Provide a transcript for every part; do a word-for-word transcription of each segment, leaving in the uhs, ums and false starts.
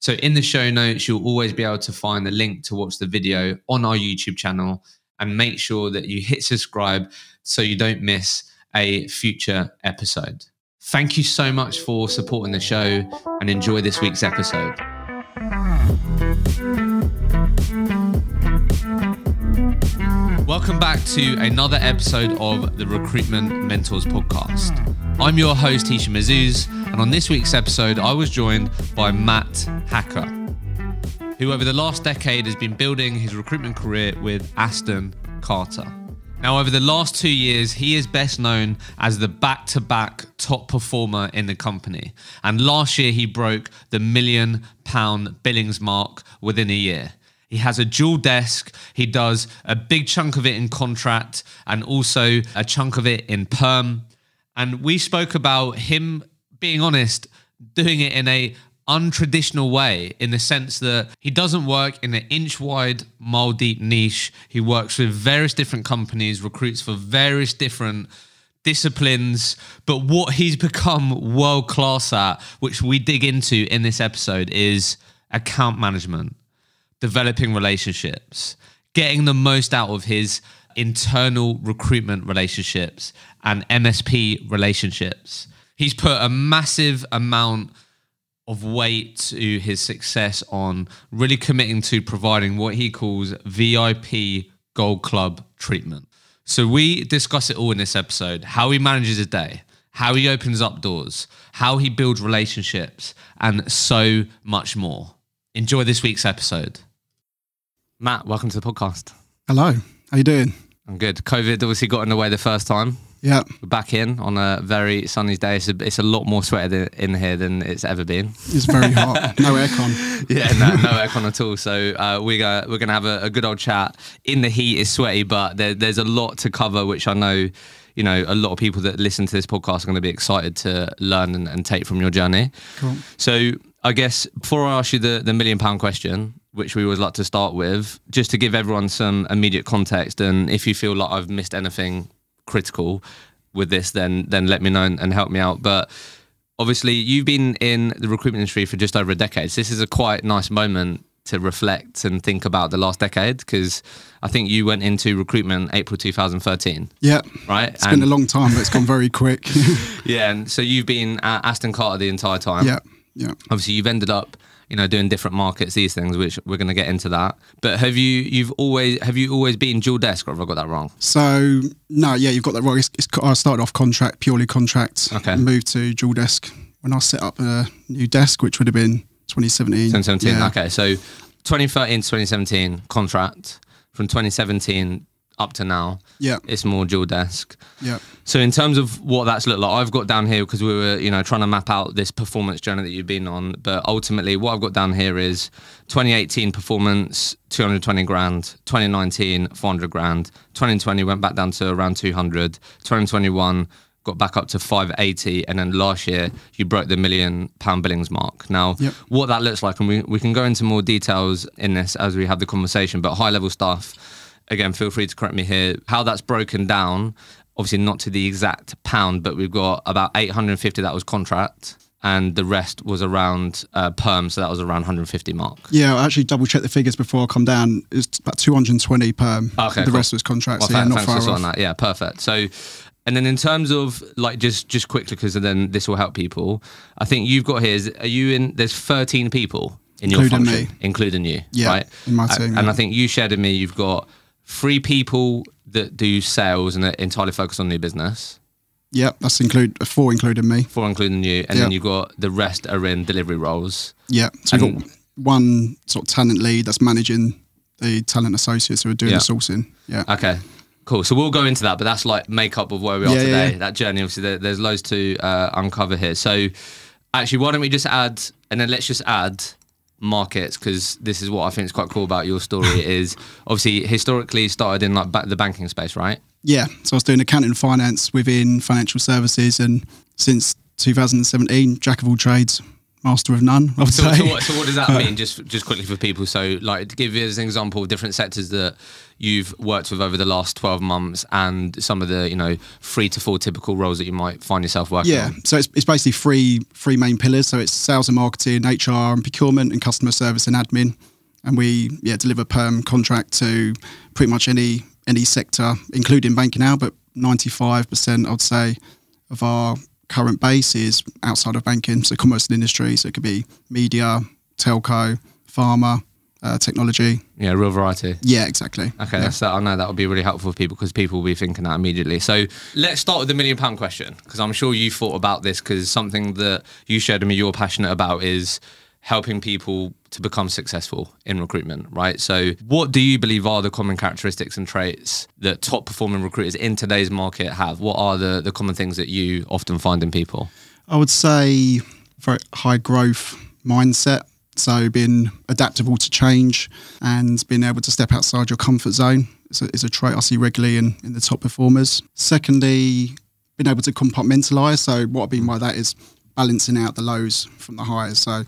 So in the show notes, you'll always be able to find the link to watch the video on our YouTube channel, and make sure that you hit subscribe so you don't miss a future episode. Thank you so much for supporting the show and enjoy this week's episode. Welcome back to another episode of the Recruitment Mentors Podcast. I'm your host, Hishem Azzouz, and on this week's episode, I was joined by Matt Hacker, who over the last decade has been building his recruitment career with Aston Carter. Now, over the last two years, he is best known as the back-to-back top performer in the company. And last year, he broke the million-pound billings mark within a year. He has a dual desk. He does a big chunk of it in contract and also a chunk of it in perm. And we spoke about him, being honest, doing it in a untraditional way, in the sense that he doesn't work in an inch wide, mile deep niche. He works with various different companies, recruits for various different disciplines, but what he's become world class at, which we dig into in this episode, is account management. Developing relationships, getting the most out of his internal recruitment relationships and M S P relationships. He's put a massive amount of weight to his success on really committing to providing what he calls V I P Gold Club treatment. So we discuss it all in this episode, how he manages a day, how he opens up doors, how he builds relationships, and so much more. Enjoy this week's episode. Matt, welcome to the podcast. Hello. How you doing? I'm good. COVID obviously got in the way the first time. Yeah. We're back in on a very sunny day. It's a, it's a lot more sweater in here than it's ever been. It's very hot. No aircon. Yeah, no, no aircon at all. So uh, we're gonna, we're going to have a, a good old chat. In the heat, it's sweaty, but there, there's a lot to cover, which I know, you know, a lot of people that listen to this podcast are going to be excited to learn and, and take from your journey. Cool. So I guess before I ask you the, the million pound question, which we always like to start with, just to give everyone some immediate context, and if you feel like I've missed anything critical with this, then then let me know and, and help me out. But obviously you've been in the recruitment industry for just over a decade. So this is a quite nice moment to reflect and think about the last decade, because I think you went into recruitment April two thousand thirteen. Yeah. Right? It's and, been a long time, but it's gone very quick. Yeah. And so you've been at Aston Carter the entire time. Yeah. Yeah. Obviously you've ended up, you know, doing different markets, these things, which we're going to get into that. But have you, you've always, have you always been dual desk, or have I got that wrong? So no, yeah, you've got that wrong. It's, it's, I started off contract, purely contract. Okay. Moved to dual desk when I set up a new desk, which would have been twenty seventeen. twenty seventeen. Yeah. Okay. So twenty thirteen to twenty seventeen contract, from twenty seventeen up to now. Yeah. It's more dual desk. Yeah. So in terms of what that's looked like, I've got down here, because we were, you know, trying to map out this performance journey that you've been on, but ultimately what I've got down here is twenty eighteen performance, two hundred twenty grand, twenty nineteen, four hundred grand, twenty twenty went back down to around two hundred, twenty twenty-one got back up to five eighty, and then last year you broke the million pound billings mark. Now, yep, what that looks like, and we, we can go into more details in this as we have the conversation, but high level stuff. Again, feel free to correct me here, how that's broken down, obviously not to the exact pound, but we've got about eight hundred fifty that was contract, and the rest was around uh, perm, so that was around one hundred fifty mark. Yeah, I actually double-checked the figures before I come down. It's about two hundred twenty perm, okay, the cool. rest was contract, well, so thanks, yeah, not far off. On that. Yeah, perfect. So, and then in terms of, like, just, just quickly, because then this will help people, I think you've got here, is, are you in, there's thirteen people in your including function. Me. Including you, yeah, right? In my team. And, yeah. and I think you shared with me, you've got three people that do sales and are entirely focused on new business. Yeah, that's include four including me. Four including you. And yep. then you've got the rest are in delivery roles. Yeah. So and we've got one sort of talent lead that's managing the talent associates who are doing yep. the sourcing. Yeah. Okay, cool. So we'll go into that, but that's like makeup of where we are yeah, today. Yeah. That journey, obviously there, there's loads to uh, uncover here. So actually, why don't we just add, and then let's just add markets, because this is what I think is quite cool about your story is obviously historically started in like ba- the banking space, right? Yeah. So I was doing accounting and finance within financial services, and since two thousand seventeen, jack of all trades, master of none, I would so, say. So what, so what does that uh, mean, just just quickly for people? So like, to give you as an example of different sectors that you've worked with over the last twelve months and some of the, you know, three to four typical roles that you might find yourself working yeah. on. Yeah, so it's it's basically three, three main pillars. So it's sales and marketing, H R and procurement, and customer service and admin. And we yeah deliver perm contract to pretty much any any sector, including banking now, but ninety-five percent, I would say, of our current base is outside of banking, so commerce and industry. So it could be media, telco, pharma, uh, technology. Yeah, real variety. Yeah, exactly. Okay, yeah. That's, I know that would be really helpful for people, because people will be thinking that immediately. So let's start with the million pound question, because I'm sure you thought about this, because something that you shared with me you're passionate about is helping people to become successful in recruitment, right? So what do you believe are the common characteristics and traits that top performing recruiters in today's market have? What are the, the common things that you often find in people? I would say very high growth mindset. So being adaptable to change and being able to step outside your comfort zone is a, is a trait I see regularly in, in the top performers. Secondly, being able to compartmentalise. So what I mean by that is balancing out the lows from the highs. So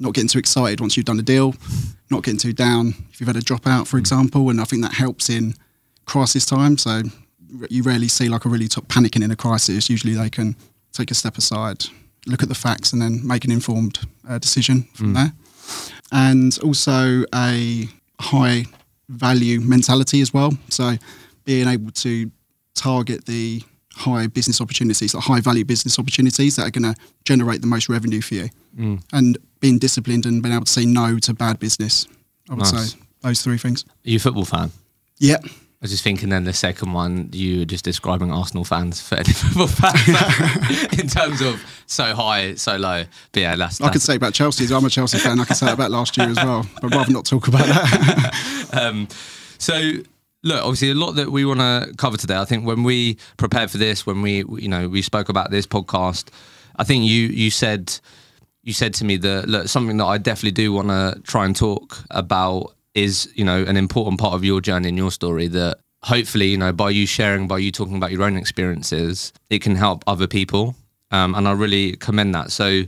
not getting too excited once you've done a deal, not getting too down if you've had a dropout, for example. And I think that helps in crisis time. So you rarely see like a really top panicking in a crisis. Usually they can take a step aside, look at the facts, and then make an informed uh, decision from mm. there. And also a high value mentality as well. So being able to target the high business opportunities, the high value business opportunities that are going to generate the most revenue for you. Mm. And being disciplined and being able to say no to bad business. I would nice. say those three things. Are you a football fan? Yeah. I was just thinking then the second one, you were just describing Arsenal fans for any football fans in terms of so high, so low. But yeah, that's... I that's... could say about Chelsea. I'm a Chelsea fan. I could say about last year as well. But rather not talk about that. um, so... Look, obviously a lot that we want to cover today. I think when we prepared for this, when we, you know, we spoke about this podcast, I think you, you said, you said to me that, look, something that I definitely do want to try and talk about is, you know, an important part of your journey and your story that hopefully, you know, by you sharing, by you talking about your own experiences, it can help other people. Um, and I really commend that. So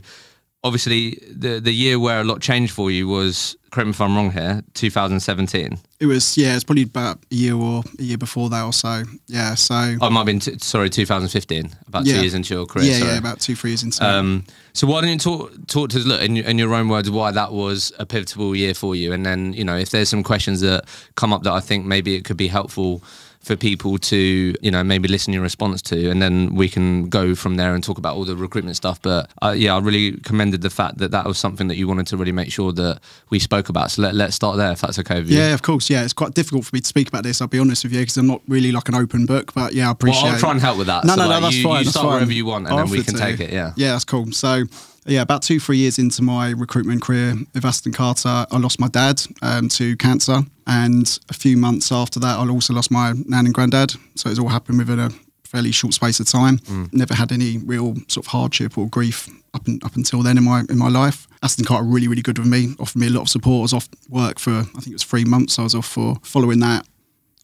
obviously the, the year where a lot changed for you was, correct me if I'm wrong here, two thousand seventeen. It was, yeah, it's probably about a year or a year before that or so. Yeah, so... Oh, it might have been, t- sorry, two thousand fifteen, about yeah. two years into your career. Yeah, sorry. yeah, about two, three years into um, it. So why don't you talk, talk to us, look, in, in your own words, why that was a pivotal year for you? And then, you know, if there's some questions that come up that I think maybe it could be helpful for people to, you know, maybe listen to your response to, and then we can go from there and talk about all the recruitment stuff. But uh, yeah, I really commended the fact that that was something that you wanted to really make sure that we spoke about. So let, let's start there, if that's okay with you. Yeah, of course. Yeah, it's quite difficult for me to speak about this, I'll be honest with you, because I'm not really like an open book, but yeah, I appreciate it. Well, I'll try and help with that. No, so no, like, no, that's you, fine. You that's start fine. wherever you want and I'll then we can to. take it, yeah. Yeah, that's cool. So yeah, about two, three years into my recruitment career with Aston Carter, I lost my dad um, to cancer. And a few months after that, I also lost my nan and granddad. So it's all happened within a fairly short space of time. Mm. Never had any real sort of hardship or grief up, in, up until then in my in my life. Aston Carter were really, really good with me, offered me a lot of support. I was off work for, I think it was three months I was off for. Following that,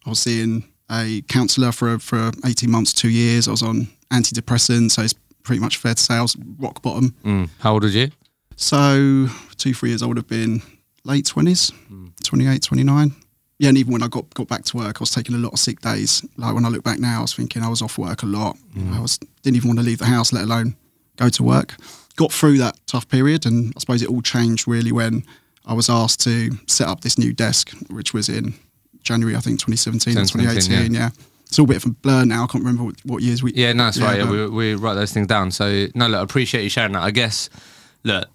I was seeing a counsellor for, for eighteen months, two years. I was on antidepressants, so it's pretty much fair to say I was rock bottom. Mm. How old were you? So two, three years I would have been late twenties, mm. twenty-eight, twenty-nine. Yeah, and even when I got, got back to work, I was taking a lot of sick days. Like when I look back now, I was thinking I was off work a lot. Mm. I was didn't even want to leave the house, let alone go to work. Got through that tough period, and I suppose it all changed really when I was asked to set up this new desk, which was in January, I think, twenty seventeen or twenty eighteen, yeah. yeah. It's all a bit of a blur now. I can't remember what, what years we... Yeah, no, that's yeah, right. Yeah, we, we write those things down. So, no, look, I appreciate you sharing that. I guess, look,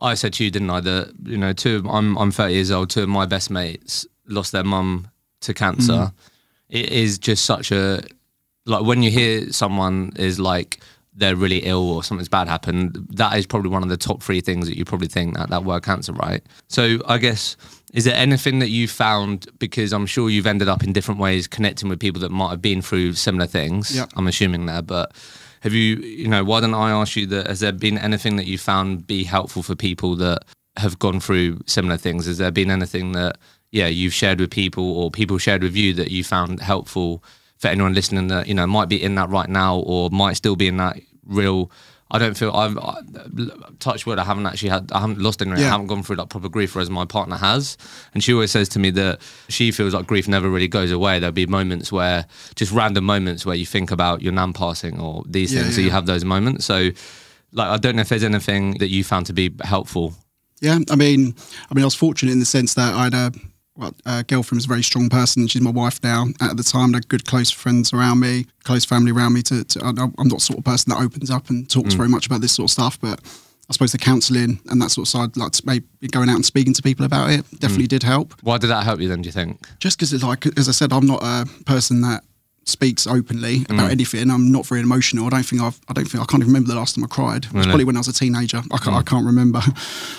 I said to you, didn't I, that, you know, two of, I'm, I'm thirty years old, two of my best mates lost their mum to cancer. Mm. It is just such a... Like, when you hear someone is like, they're really ill or something's bad happened, that is probably one of the top three things that you probably think that, that word cancer, right? So, I guess... Is there anything that you found, because I'm sure you've ended up in different ways connecting with people that might have been through similar things, yep. I'm assuming there, but have you, you know, why don't I ask you that, has there been anything that you found be helpful for people that have gone through similar things? Has there been anything that, yeah, you've shared with people or people shared with you that you found helpful for anyone listening that, you know, might be in that right now or might still be in that real... I don't feel I've I, touch wood. I haven't actually had. I haven't lost anyone. Yeah. I haven't gone through like proper grief, whereas my partner has. And she always says to me that she feels like grief never really goes away. There'll be moments where, just random moments where you think about your nan passing or these yeah, things. Yeah. So you have those moments. So, like, I don't know if there's anything that you found to be helpful. Yeah, I mean, I mean, I was fortunate in the sense that I had a, well, a girlfriend was a very strong person. She's my wife now. At the time, I had good close friends around me, close family around me. To, to I'm not the sort of person that opens up and talks mm. very much about this sort of stuff, but I suppose the counselling and that sort of side, like maybe going out and speaking to people about it, definitely mm. did help. Why did that help you then, do you think? Just because, like, as I said, I'm not a person that speaks openly about mm. anything. I'm not very emotional. I don't think I've, I don't think, I can't even remember the last time I cried. It was really? Probably when I was a teenager. I can't, mm. I can't remember.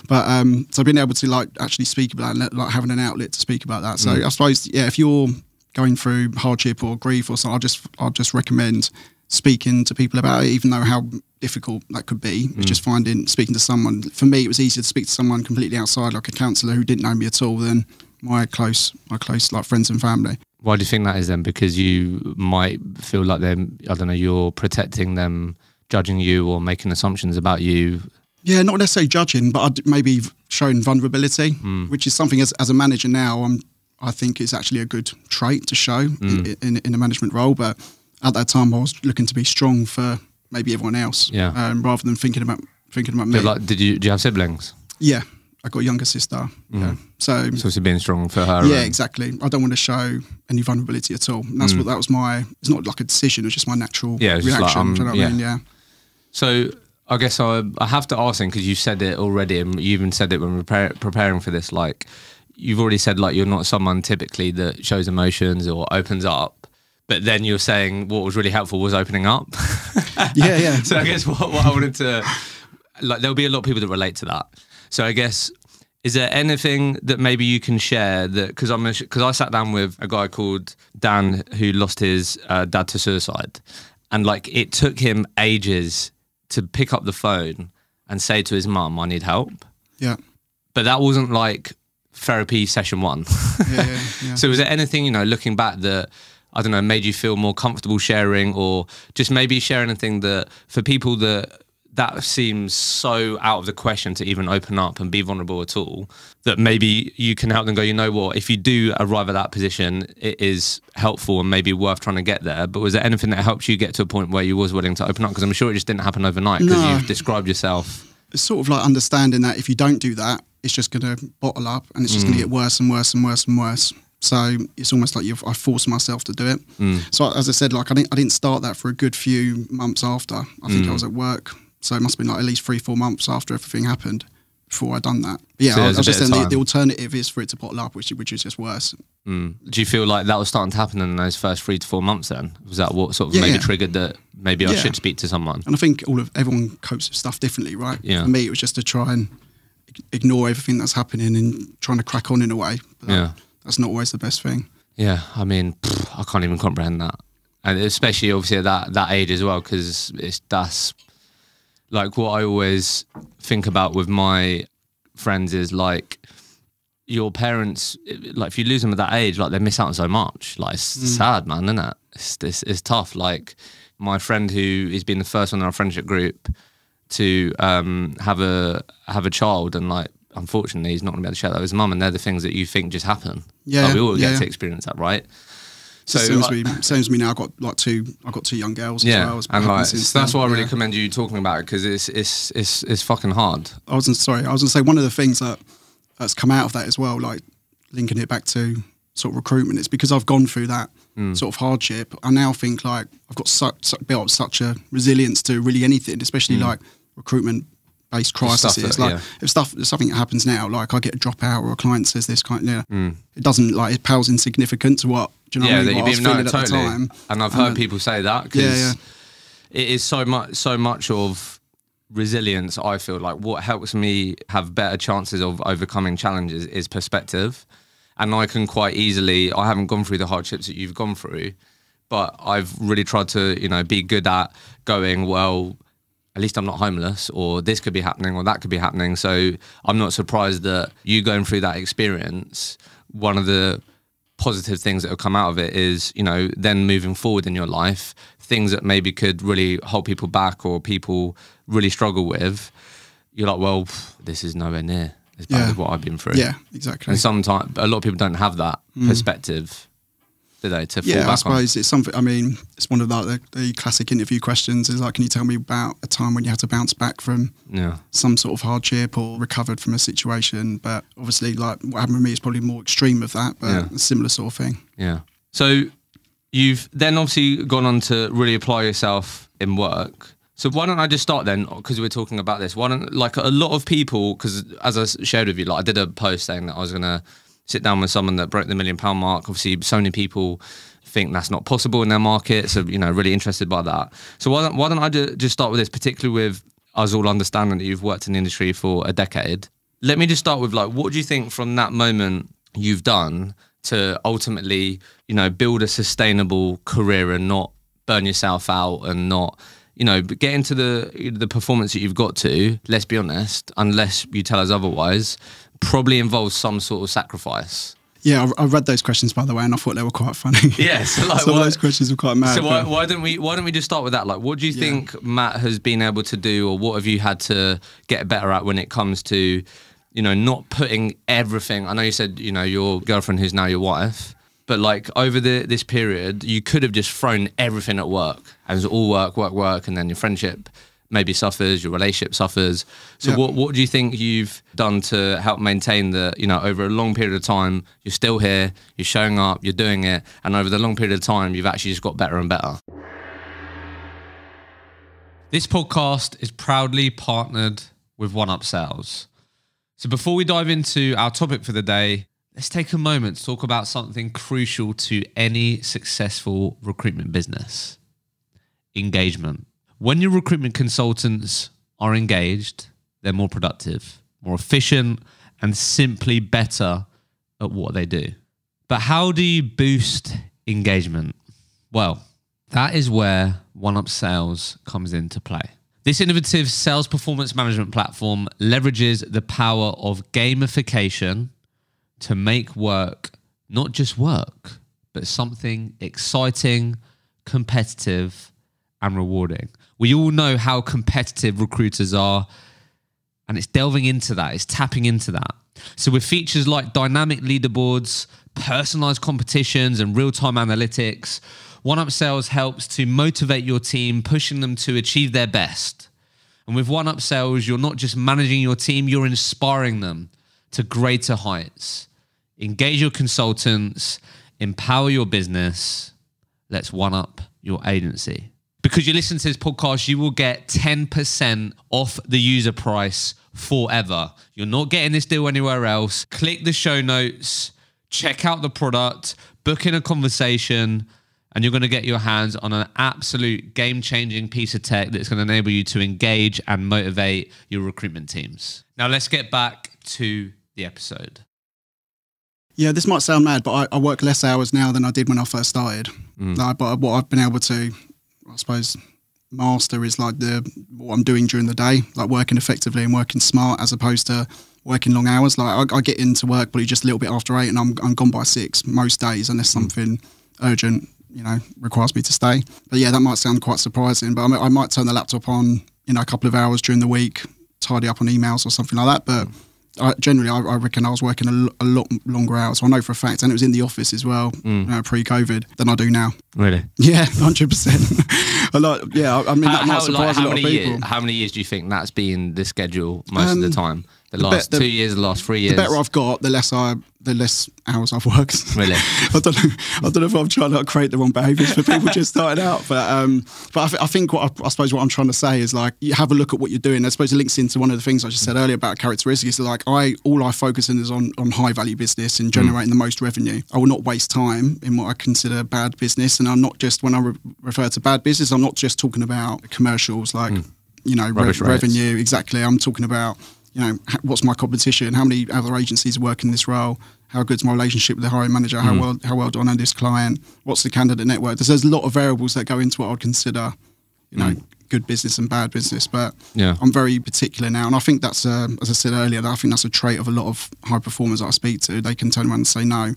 But, um, so being able to like actually speak about that, like having an outlet to speak about that. So mm. I suppose, yeah, if you're going through hardship or grief or something, I'll just, I'll just recommend speaking to people about it, even though how difficult that could be. Mm. It's just finding, speaking to someone. For me, it was easier to speak to someone completely outside, like a counsellor who didn't know me at all, than my close, my close like friends and family. Why do you think that is then? Because you might feel like they're, I don't know, you're protecting them, judging you or making assumptions about you. Yeah, not necessarily judging, but I'd maybe shown vulnerability, mm. which is something as, as a manager now, I'm, I think is actually a good trait to show mm. in, in, in a management role. But at that time, I was looking to be strong for maybe everyone else, yeah. um, rather than thinking about thinking about me. Like, did you, do you have siblings? Yeah. I got a younger sister, you know, mm. so so it's being strong for her. Yeah, and... exactly. I don't want to show any vulnerability at all. And that's mm. what that was my. It's not like a decision; it's just my natural yeah, reaction. Like, um, do you know what yeah. I mean? Yeah. So I guess I I have to ask him, because you said it already, and you even said it when prepare, preparing for this. Like, you've already said, like, you're not someone typically that shows emotions or opens up. But then you're saying what was really helpful was opening up. yeah, yeah. So I guess what, what I wanted to, like, there'll be a lot of people that relate to that. So I guess, is there anything that maybe you can share that, because I'm because I sat down with a guy called Dan who lost his uh, dad to suicide, and like it took him ages to pick up the phone and say to his mum, I need help. Yeah. But that wasn't like therapy session one. yeah, yeah, yeah. So was there anything, you know, looking back that, I don't know, made you feel more comfortable sharing, or just maybe share anything that for people that, that seems so out of the question to even open up and be vulnerable at all, that maybe you can help them go, you know what, if you do arrive at that position, it is helpful and maybe worth trying to get there. But was there anything that helped you get to a point where you was willing to open up? Because I'm sure it just didn't happen overnight, because no. you've described yourself. It's sort of like understanding that if you don't do that, it's just going to bottle up and it's just mm. going to get worse and worse and worse and worse. So it's almost like you've, I forced myself to do it. Mm. So as I said, like I didn't, I didn't start that for a good few months after. I think mm. I was at work. So it must have been like at least three, four months after everything happened before I'd done that. But yeah, so I was just saying the, the alternative is for it to bottle up, which, which is just worse. Mm. Do you feel like that was starting to happen in those first three to four months then? Was that what sort of yeah, maybe yeah. triggered that maybe yeah. I should speak to someone? And I think all of everyone copes with stuff differently, right? Yeah. For me, it was just to try and ignore everything that's happening and trying to crack on in a way. But that, yeah. that's not always the best thing. Yeah, I mean, pff, I can't even comprehend that. And especially obviously at that, that age as well, because it's that's... Like what I always think about with my friends is like your parents, like if you lose them at that age, like they miss out on so much. Like it's mm. sad, man, isn't it? It's, it's, it's tough. Like my friend who has been the first one in our friendship group to um, have a have a child, and like unfortunately he's not going to be able to share that with his mum, and they're the things that you think just happen. Yeah, like we all yeah. get to experience that, right? So same like, as me, me now. I've got like two. I've got two young girls. As yeah, well, as and like, so that's why I really yeah. commend you talking about it, because it's it's it's it's fucking hard. I wasn't sorry. I was gonna say one of the things that that's come out of that as well, like linking it back to sort of recruitment. It's because I've gone through that mm. sort of hardship. I now think like I've got such, such built up such a resilience to really anything, especially mm. like recruitment based crises. That, like yeah. if stuff if something happens now, like I get a dropout or a client says this kind, yeah, mm. it doesn't like it pales insignificant to what. Do you know yeah, what I mean? That you've been no, totally. Time. And I've heard um, people say that because yeah, yeah. it is so much, so much of resilience. I feel like what helps me have better chances of overcoming challenges is perspective, and I can quite easily. I haven't gone through the hardships that you've gone through, but I've really tried to, you know, be good at going well. at least I'm not homeless, or this could be happening, or that could be happening. So I'm not surprised that you going through that experience, one of the positive things that will come out of it is, you know, then moving forward in your life, things that maybe could really hold people back or people really struggle with, you're like, well, this is nowhere near as bad yeah. as what I've been through. Yeah, exactly. And sometimes a lot of people don't have that mm. perspective, do they? To yeah, fall back I suppose on. It's something. I mean, it's one of the, the, the classic interview questions is like, can you tell me about a time when you had to bounce back from yeah. some sort of hardship or recovered from a situation? But obviously, like what happened with me is probably more extreme of that, but yeah. a similar sort of thing. Yeah. So you've then obviously gone on to really apply yourself in work. So why don't I just start then, because we were talking about this. Why don't, like a lot of people, because as I shared with you, like I did a post saying that I was going to sit down with someone that broke the million pound mark. Obviously, so many people think that's not possible in their market. So, you know, really interested by that. So why don't, why don't I do, just start with this, particularly with us all understanding that you've worked in the industry for a decade. Let me just start with like, what do you think from that moment you've done to ultimately, you know, build a sustainable career and not burn yourself out and not... you know, but getting to the the performance that you've got to, let's be honest, unless you tell us otherwise, probably involves some sort of sacrifice. Yeah, I, I read those questions, by the way, and I thought they were quite funny. Yeah, so like, some why, of those questions were quite mad. So why, why don't we why don't we just start with that? Like, what do you yeah. think Matt has been able to do, or what have you had to get better at when it comes to, you know, not putting everything? I know you said, you know, your girlfriend who's now your wife. But like over the, this period, you could have just thrown everything at work. And it was all work, work, work. And then your friendship maybe suffers, your relationship suffers. So yeah. what what do you think you've done to help maintain the, you know, over a long period of time, you're still here, you're showing up, you're doing it. And over the long period of time, you've actually just got better and better. This podcast is proudly partnered with OneUp Sales. So before we dive into our topic for the day, let's take a moment to talk about something crucial to any successful recruitment business. Engagement. When your recruitment consultants are engaged, they're more productive, more efficient, and simply better at what they do. But how do you boost engagement? Well, that is where OneUp Sales comes into play. This innovative sales performance management platform leverages the power of gamification to make work not just work, but something exciting, competitive, and rewarding. We all know how competitive recruiters are, and it's delving into that, it's tapping into that. So with features like dynamic leaderboards, personalized competitions, and real-time analytics, OneUp Sales helps to motivate your team, pushing them to achieve their best. And with OneUp Sales, you're not just managing your team, you're inspiring them to greater heights. Engage your consultants, empower your business, let's one-up your agency. Because you listen to this podcast, you will get ten percent off the user price forever. You're not getting this deal anywhere else. Click the show notes, check out the product, book in a conversation, and you're going to get your hands on an absolute game-changing piece of tech that's going to enable you to engage and motivate your recruitment teams. Now let's get back to the episode. Yeah, this might sound mad, but I, I work less hours now than I did when I first started. Mm. Like, but what I've been able to, I suppose, master is like the what I'm doing during the day, like working effectively and working smart as opposed to working long hours. Like I, I get into work probably just a little bit after eight, and I'm I'm gone by six most days unless something mm. urgent, you know, requires me to stay. But yeah, that might sound quite surprising, but I, mean, I might turn the laptop on in a couple of hours during the week, tidy up on emails or something like that. But mm. I, generally, I, I reckon I was working a, a lot longer hours. So I know for a fact, and it was in the office as well, mm. you know, pre-COVID, than I do now. Really? Yeah, one hundred percent. A lot. Yeah, I mean, how, that might how, surprise like, how a lot many of people. Year, how many years do you think that's been the schedule most um, of the time? The last the, two years, the last three years. The better I've got, the less I, the less hours I've worked. Really? I don't know. I don't know if I'm trying to create the wrong behaviours for people just starting out, but um, but I, th- I think what I, I suppose what I'm trying to say is like you have a look at what you're doing. I suppose it links into one of the things I just said earlier about characteristics. Like I, all I focus on is on on high value business and generating mm. the most revenue. I will not waste time in what I consider bad business, and I'm not just when I re- refer to bad business, I'm not just talking about commercials like mm. you know re- revenue. Exactly. I'm talking about, you know, what's my competition? How many other agencies work in this role? How good's my relationship with the hiring manager? How mm. well how well do I know this client? What's the candidate network? There's, there's a lot of variables that go into what I'd consider, you know, mm. good business and bad business, but yeah. I'm very particular now. And I think that's, a, as I said earlier, I think that's a trait of a lot of high performers that I speak to. They can turn around and say no.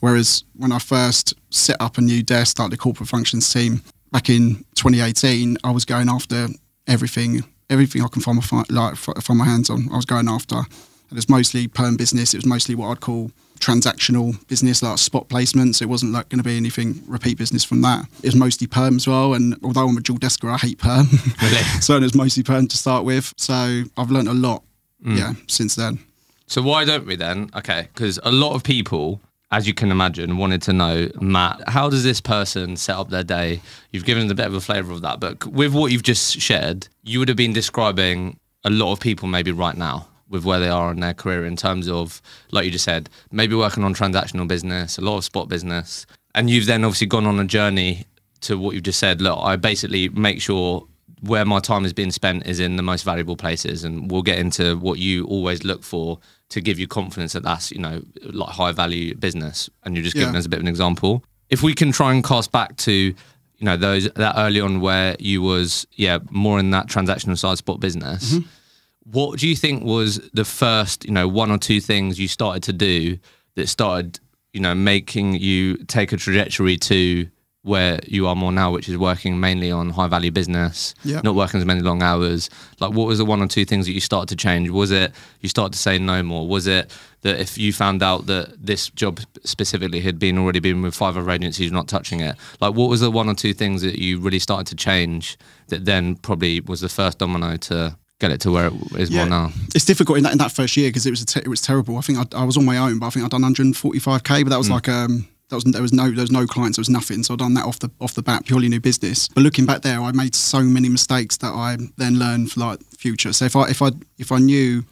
Whereas when I first set up a new desk, started the corporate functions team back in twenty eighteen, I was going after everything, everything I can find my, fi- like, find my hands on. I was going after, and it's mostly perm business. It was mostly what I'd call transactional business, like spot placements. It wasn't like going to be anything repeat business from that. It was mostly perm as well, and although I'm a dual desker, I hate perm. Really? So it was mostly perm to start with. So I've learned a lot, mm. yeah, since then. So why don't we then? Okay, because a lot of people, as you can imagine, wanted to know, Matt, how does this person set up their day? You've given them a bit of a flavour of that, but with what you've just shared, you would have been describing a lot of people maybe right now with where they are in their career in terms of, like you just said, maybe working on transactional business, a lot of spot business. And you've then obviously gone on a journey to what you've just said. Look, I basically make sure where my time is being spent is in the most valuable places. And we'll get into what you always look for to give you confidence that that's, you know, like high value business. And you're just giving yeah. us a bit of an example. If we can try and cast back to, you know, those that early on where you was, yeah, more in that transactional side spot business, mm-hmm. what do you think was the first, you know, one or two things you started to do that started, you know, making you take a trajectory to where you are more now, which is working mainly on high value business, yep. not working as many long hours? Like, what was the one or two things that you started to change? Was it you started to say no more? Was it that if you found out that this job specifically had been already been with five other agencies, not touching it? Like, what was the one or two things that you really started to change that then probably was the first domino to get it to where it is yeah. more now? It's difficult in that, in that first year, because it was te- it was terrible. I think I, I was on my own, but I think I'd done one hundred forty-five K, but that was mm. like um. That was, there was no there was no clients, there was nothing. So I'd done that off the off the bat, purely new business. But looking back there, I made so many mistakes that I then learned for like future. So if I if I if I knew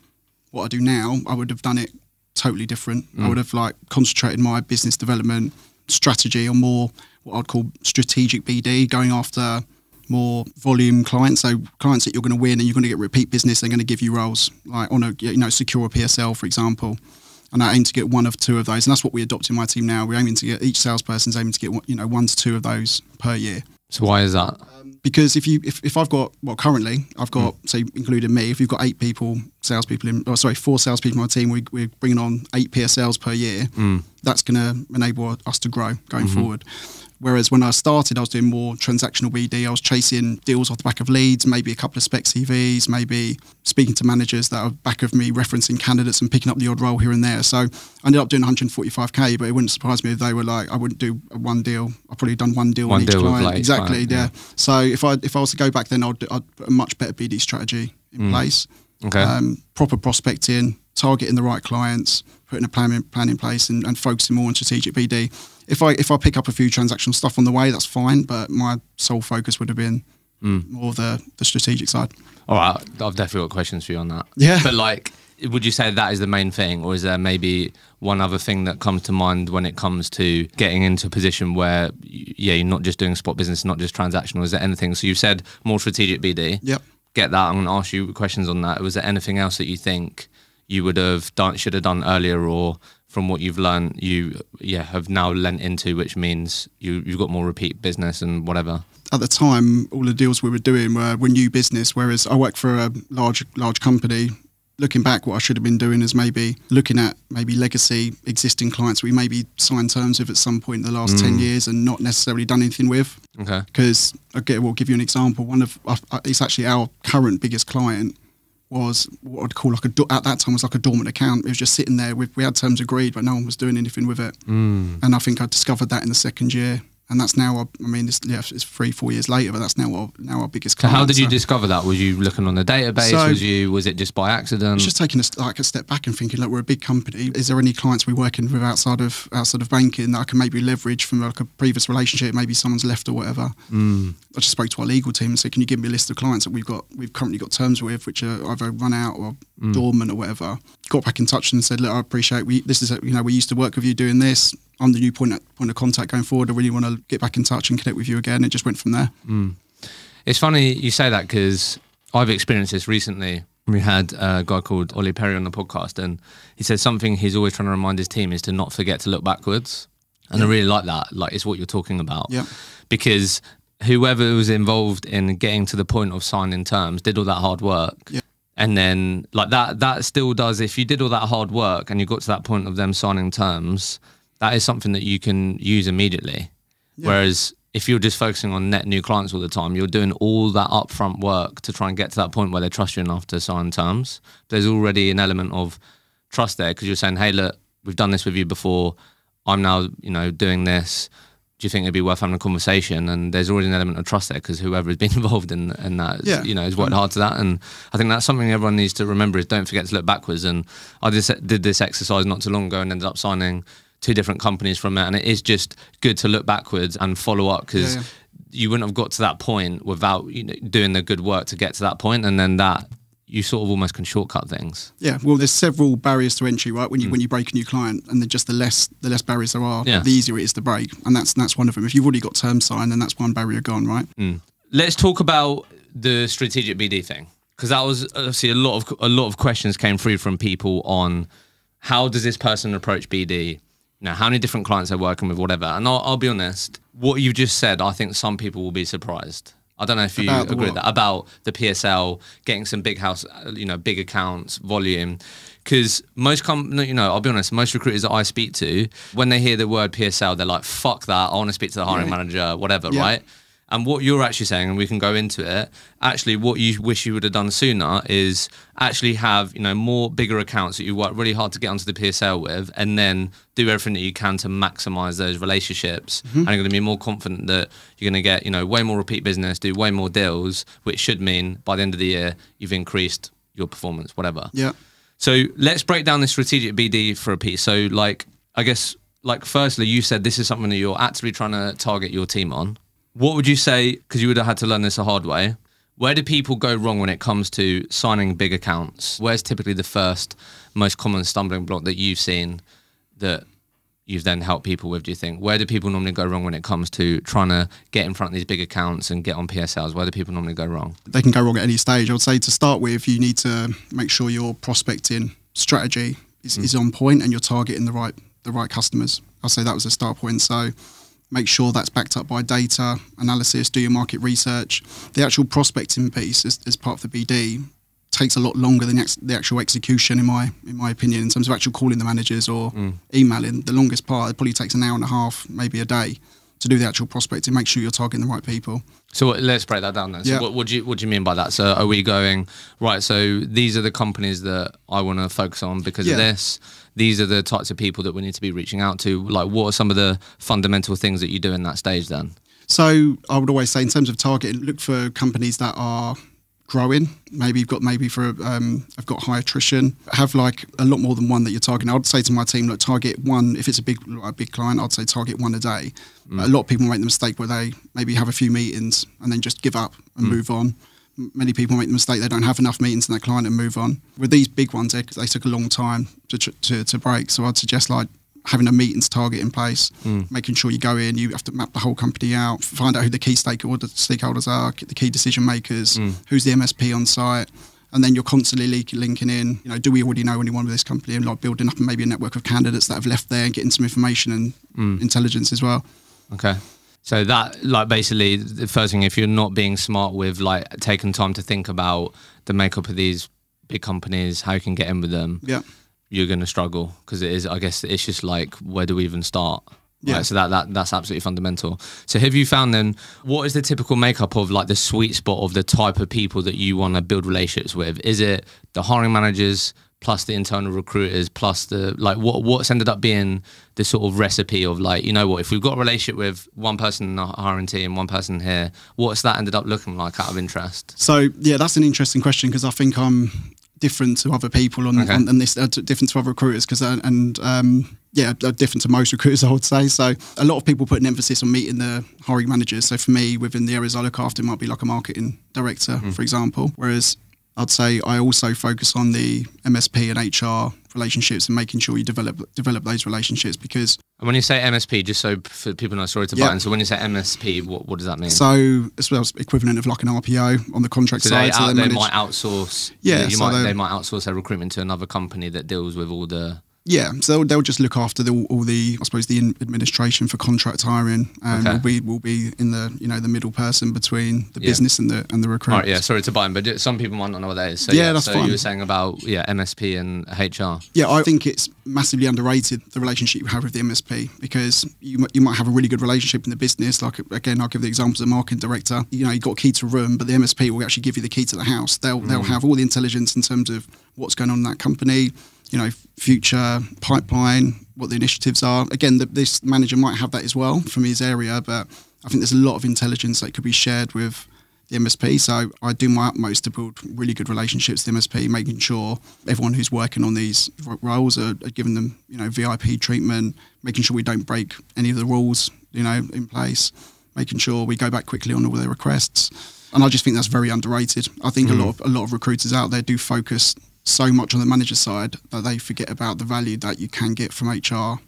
what I do now, I would have done it totally different. Mm. I would have like concentrated my business development strategy on more what I'd call strategic B D, going after more volume clients, so clients that you're going to win and you're going to get repeat business. They're going to give you roles like on a you know secure P S L, for example. And I aim to get one of two of those. And that's what we adopt in my team now. We're aiming to get, each salesperson's aiming to get, you know, one to two of those per year. So why is that? Um, because if you, if, if I've got, well, currently I've got, mm. so including me, if you've got eight people, salespeople in, oh, sorry, four salespeople in my team, we, we're bringing on eight P S Ls per year. Mm. That's going to enable us to grow going mm-hmm. forward. Whereas when I started, I was doing more transactional B D. I was chasing deals off the back of leads, maybe a couple of spec C Vs, maybe speaking to managers that are back of me, referencing candidates and picking up the odd role here and there. So I ended up doing one hundred forty-five K, but it wouldn't surprise me if they were like, I wouldn't do one deal. I've probably done one deal on each client. Exactly, client, yeah. yeah. So if I if I was to go back then, I'd, I'd put a much better B D strategy in mm. place. Okay. Um, proper prospecting, targeting the right clients, putting a plan in, plan in place and, and focusing more on strategic B D. If I if I pick up a few transactional stuff on the way, that's fine. But my sole focus would have been mm. more the, the strategic side. All right. I've definitely got questions for you on that. Yeah. But like, would you say that is the main thing? Or is there maybe one other thing that comes to mind when it comes to getting into a position where, yeah, you're not just doing spot business, not just transactional? Is there anything? So you said more strategic B D. Yep. Get that. I'm going to ask you questions on that. Was there anything else that you think you would have done, should have done earlier, or from what you've learned, you yeah have now lent into, which means you, you've got more repeat business and whatever? At the time, all the deals we were doing were, were new business, whereas I worked for a large large company. Looking back, what I should have been doing is maybe looking at maybe legacy existing clients we maybe signed terms with at some point in the last mm. ten years and not necessarily done anything with. Okay. Because, okay, we'll give you an example. One of, it's actually our current biggest client, was what I'd call like a, at that time was like a dormant account. It was just sitting there. We, we had terms agreed, but no one was doing anything with it. Mm. And I think I discovered that in the second year. And that's now, I, I mean, it's, yeah, it's three, four years later, but that's now our, now our biggest client. So how did you so, discover that? Was you looking on the database? So was you? Was it just by accident? It's just taking a, like a step back and thinking, look, we're a big company. Is there any clients we're working with outside of outside of banking that I can maybe leverage from like a previous relationship? Maybe someone's left or whatever. Mm. I just spoke to our legal team and said, can you give me a list of clients that we've got, we've currently got terms with, which are either run out or mm. dormant or whatever. Got back in touch and said, look, I appreciate we. This is a, you know, we used to work with you doing this. I'm the new point of, point of contact going forward. I really want to get back in touch and connect with you again. It just went from there. Mm. It's funny you say that because I've experienced this recently. We had a guy called Ollie Perry on the podcast, and he said something he's always trying to remind his team is to not forget to look backwards. And yeah. I really like that. Like, it's what you're talking about. Yeah. Because whoever was involved in getting to the point of signing terms did all that hard work. Yeah. And then like that, that still does, if you did all that hard work and you got to that point of them signing terms, that is something that you can use immediately. Yeah. Whereas if you're just focusing on net new clients all the time, you're doing all that upfront work to try and get to that point where they trust you enough to sign terms. There's already an element of trust there because you're saying, hey, look, we've done this with you before. I'm now, you know, doing this. Do you think it'd be worth having a conversation? And there's already an element of trust there because whoever has been involved in, in that, yeah. you know, has worked hard to that. And I think that's something everyone needs to remember is don't forget to look backwards. And I just did this exercise not too long ago and ended up signing two different companies from it. And it is just good to look backwards and follow up because yeah, yeah. you wouldn't have got to that point without, you know, doing the good work to get to that point. And then that, you sort of almost can shortcut things. Yeah, well, there's several barriers to entry, right? When you mm. when you break a new client, and just the less the less barriers there are, yeah. the easier it is to break, and that's that's one of them. If you've already got terms signed, then that's one barrier gone, right? Mm. Let's talk about the strategic B D thing, because that was obviously a lot of a lot of questions came through from people on how does this person approach B D? Now, how many different clients they're working with, whatever. And I'll, I'll be honest, what you just said, I think some people will be surprised. I don't know if you agree what? with that, about the P S L, getting some big house, you know, big accounts, volume. Because most, com- you know, I'll be honest, most recruiters that I speak to, when they hear the word P S L, they're like, fuck that, I want to speak to the hiring right. manager, whatever, yeah. right? And what you're actually saying, and we can go into it, actually what you wish you would have done sooner is actually have, you know, more bigger accounts that you work really hard to get onto the P S L with, and then do everything that you can to maximize those relationships. Mm-hmm. And you're going to be more confident that you're going to get, you know, way more repeat business, do way more deals, which should mean by the end of the year, you've increased your performance, whatever. Yeah. So let's break down this strategic B D for a piece. So like, I guess, like firstly, you said this is something that you're actively trying to target your team on. What would you say, because you would have had to learn this the hard way, where do people go wrong when it comes to signing big accounts? Where's typically the first most common stumbling block that you've seen that you've then helped people with, do you think? Where do people normally go wrong when it comes to trying to get in front of these big accounts and get on P S Ls? Where do people normally go wrong? They can go wrong at any stage. I would say to start with, you need to make sure your prospecting strategy is, mm. is on point and you're targeting the right, the right customers. I'll say that was a start point. So make sure that's backed up by data, analysis, do your market research. The actual prospecting piece as, as part of the B D takes a lot longer than ex- the actual execution, in my in my opinion, in terms of actual calling the managers or mm. emailing. The longest part, it probably takes an hour and a half, maybe a day, to do the actual prospecting, make sure you're targeting the right people. So let's break that down then. So yeah. what, what, do you, what do you mean by that? So are we going, right, so these are the companies that I want to focus on because yeah. of this. These are the types of people that we need to be reaching out to. Like, what are some of the fundamental things that you do in that stage then? So I would always say in terms of targeting, look for companies that are growing. Maybe you've got, maybe for, um, I've got high attrition, have like a lot more than one that you're targeting. I would say to my team, look, target one. If it's a big, a big client, I'd say target one a day. Mm. A lot of people make the mistake where they maybe have a few meetings and then just give up and mm. move on. Many people make the mistake they don't have enough meetings in their client and move on. With these big ones, they, they took a long time to, to to break. So I'd suggest like having a meetings target in place, mm. making sure you go in, you have to map the whole company out, find out who the key stakeholder, stakeholders are, the key decision makers, mm. who's the M S P on site. And then you're constantly linking in, you know, do we already know anyone with this company? And like building up maybe a network of candidates that have left there and getting some information and mm. intelligence as well. Okay. So that, like, basically, the first thing, if you're not being smart with, like, taking time to think about the makeup of these big companies, how you can get in with them, yeah. you're going to struggle because it is, I guess, it's just like, where do we even start? Yeah. Right? So that, that that's absolutely fundamental. So have you found then, what is the typical makeup of, like, the sweet spot of the type of people that you want to build relationships with? Is it the hiring managers plus the internal recruiters, plus the, like, what what's ended up being the sort of recipe of, like, you know what, if we've got a relationship with one person in our hiring team, one person here, what's that ended up looking like out of interest? So, yeah, that's an interesting question because I think I'm different to other people on, okay. on, on this, uh, different to other recruiters because, uh, and um, yeah, different to most recruiters, I would say. So a lot of people put an emphasis on meeting the hiring managers. So for me, within the areas I look after, it might be like a marketing director, mm. for example, whereas I'd say I also focus on the M S P and H R relationships and making sure you develop develop those relationships because... And when you say M S P, just so for people know, sorry to butt in, so when you say M S P, what, what does that mean? So it's well, equivalent of like an R P O on the contract so side. They, so they, they manage, might outsource... Yeah. You so might, they might outsource their recruitment to another company that deals with all the... Yeah, so they'll, they'll just look after the, all the, I suppose, the administration for contract hiring, and okay. we will be in the, you know, the middle person between the yeah. business and the and the recruiters. All right, yeah, sorry to buy them, but some people might not know what that is. So, yeah, yeah, that's so fine. You were saying about yeah, M S P and H R. Yeah, I think it's massively underrated, the relationship you have with the M S P, because you you might have a really good relationship in the business. Like again, I'll give the example of the marketing director. You know, you got a key to a room, but the M S P will actually give you the key to the house. They'll mm. they'll have all the intelligence in terms of what's going on in that company, you know, future pipeline, what the initiatives are. Again, the, this manager might have that as well from his area, but I think there's a lot of intelligence that could be shared with the M S P. So I do my utmost to build really good relationships with the M S P, making sure everyone who's working on these roles are, are giving them, you know, V I P treatment, making sure we don't break any of the rules, you know, in place, making sure we go back quickly on all their requests. And I just think that's very underrated. I think mm. a lot of, a lot of recruiters out there do focus so much on the manager side that they forget about the value that you can get from H R,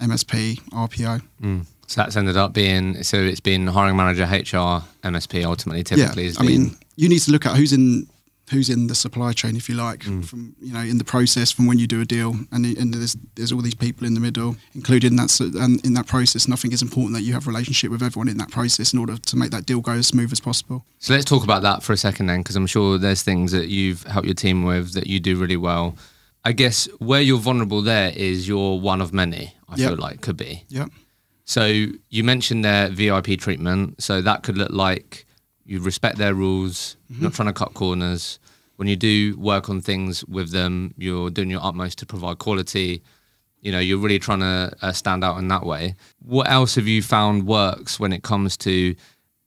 M S P, R P O. Mm. So that's ended up being, so it's been hiring manager, H R, M S P ultimately typically. Yeah, is I been... mean, you need to look at who's in who's in the supply chain, if you like, mm. from, you know, in the process from when you do a deal, and, and there's there's all these people in the middle, included in that, and in that process. And I think it's important that you have a relationship with everyone in that process in order to make that deal go as smooth as possible. So let's talk about that for a second then, because I'm sure there's things that you've helped your team with that you do really well. I guess where you're vulnerable there is you're one of many, I yep. feel like, could be. Yeah. So you mentioned their V I P treatment. So that could look like you respect their rules, mm-hmm. not trying to cut corners. When you do work on things with them, you're doing your utmost to provide quality. You know, you're really trying to uh, stand out in that way. What else have you found works when it comes to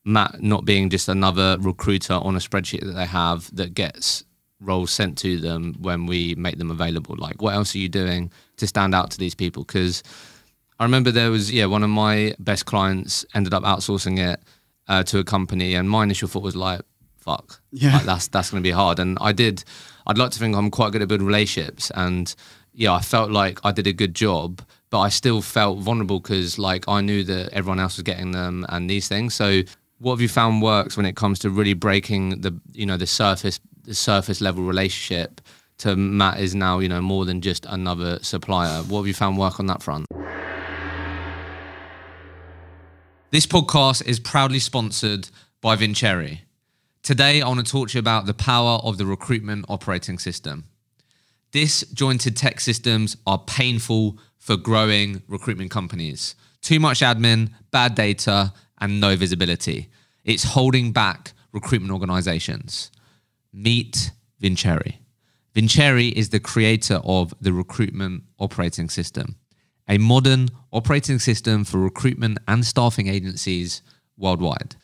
Matt not being just another recruiter on a spreadsheet that they have that gets roles sent to them when we make them available? Like, what else are you doing to stand out to these people? Because I remember there was, yeah, one of my best clients ended up outsourcing it Uh, to a company, and my initial thought was like, fuck, yeah, like, that's that's going to be hard. And I did, I'd like to think I'm quite good at building relationships, and yeah, I felt like I did a good job, but I still felt vulnerable because like I knew that everyone else was getting them and these things. So what have you found works when it comes to really breaking the, you know, the surface, the surface level relationship to Matt is now, you know, more than just another supplier? What have you found work on that front? This podcast is proudly sponsored by Vincere. Today, I want to talk to you about the power of the recruitment operating system. Disjointed tech systems are painful for growing recruitment companies. Too much admin, bad data, and no visibility. It's holding back recruitment organizations. Meet Vincere. Vincere is the creator of the recruitment operating system, a modern operating system for recruitment and staffing agencies worldwide.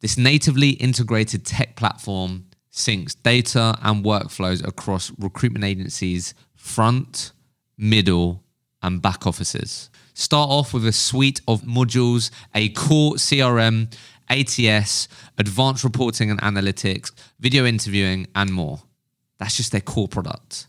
This natively integrated tech platform syncs data and workflows across recruitment agencies' front, middle, and back offices. Start off with a suite of modules, a core C R M, A T S, advanced reporting and analytics, video interviewing, and more. That's just their core product.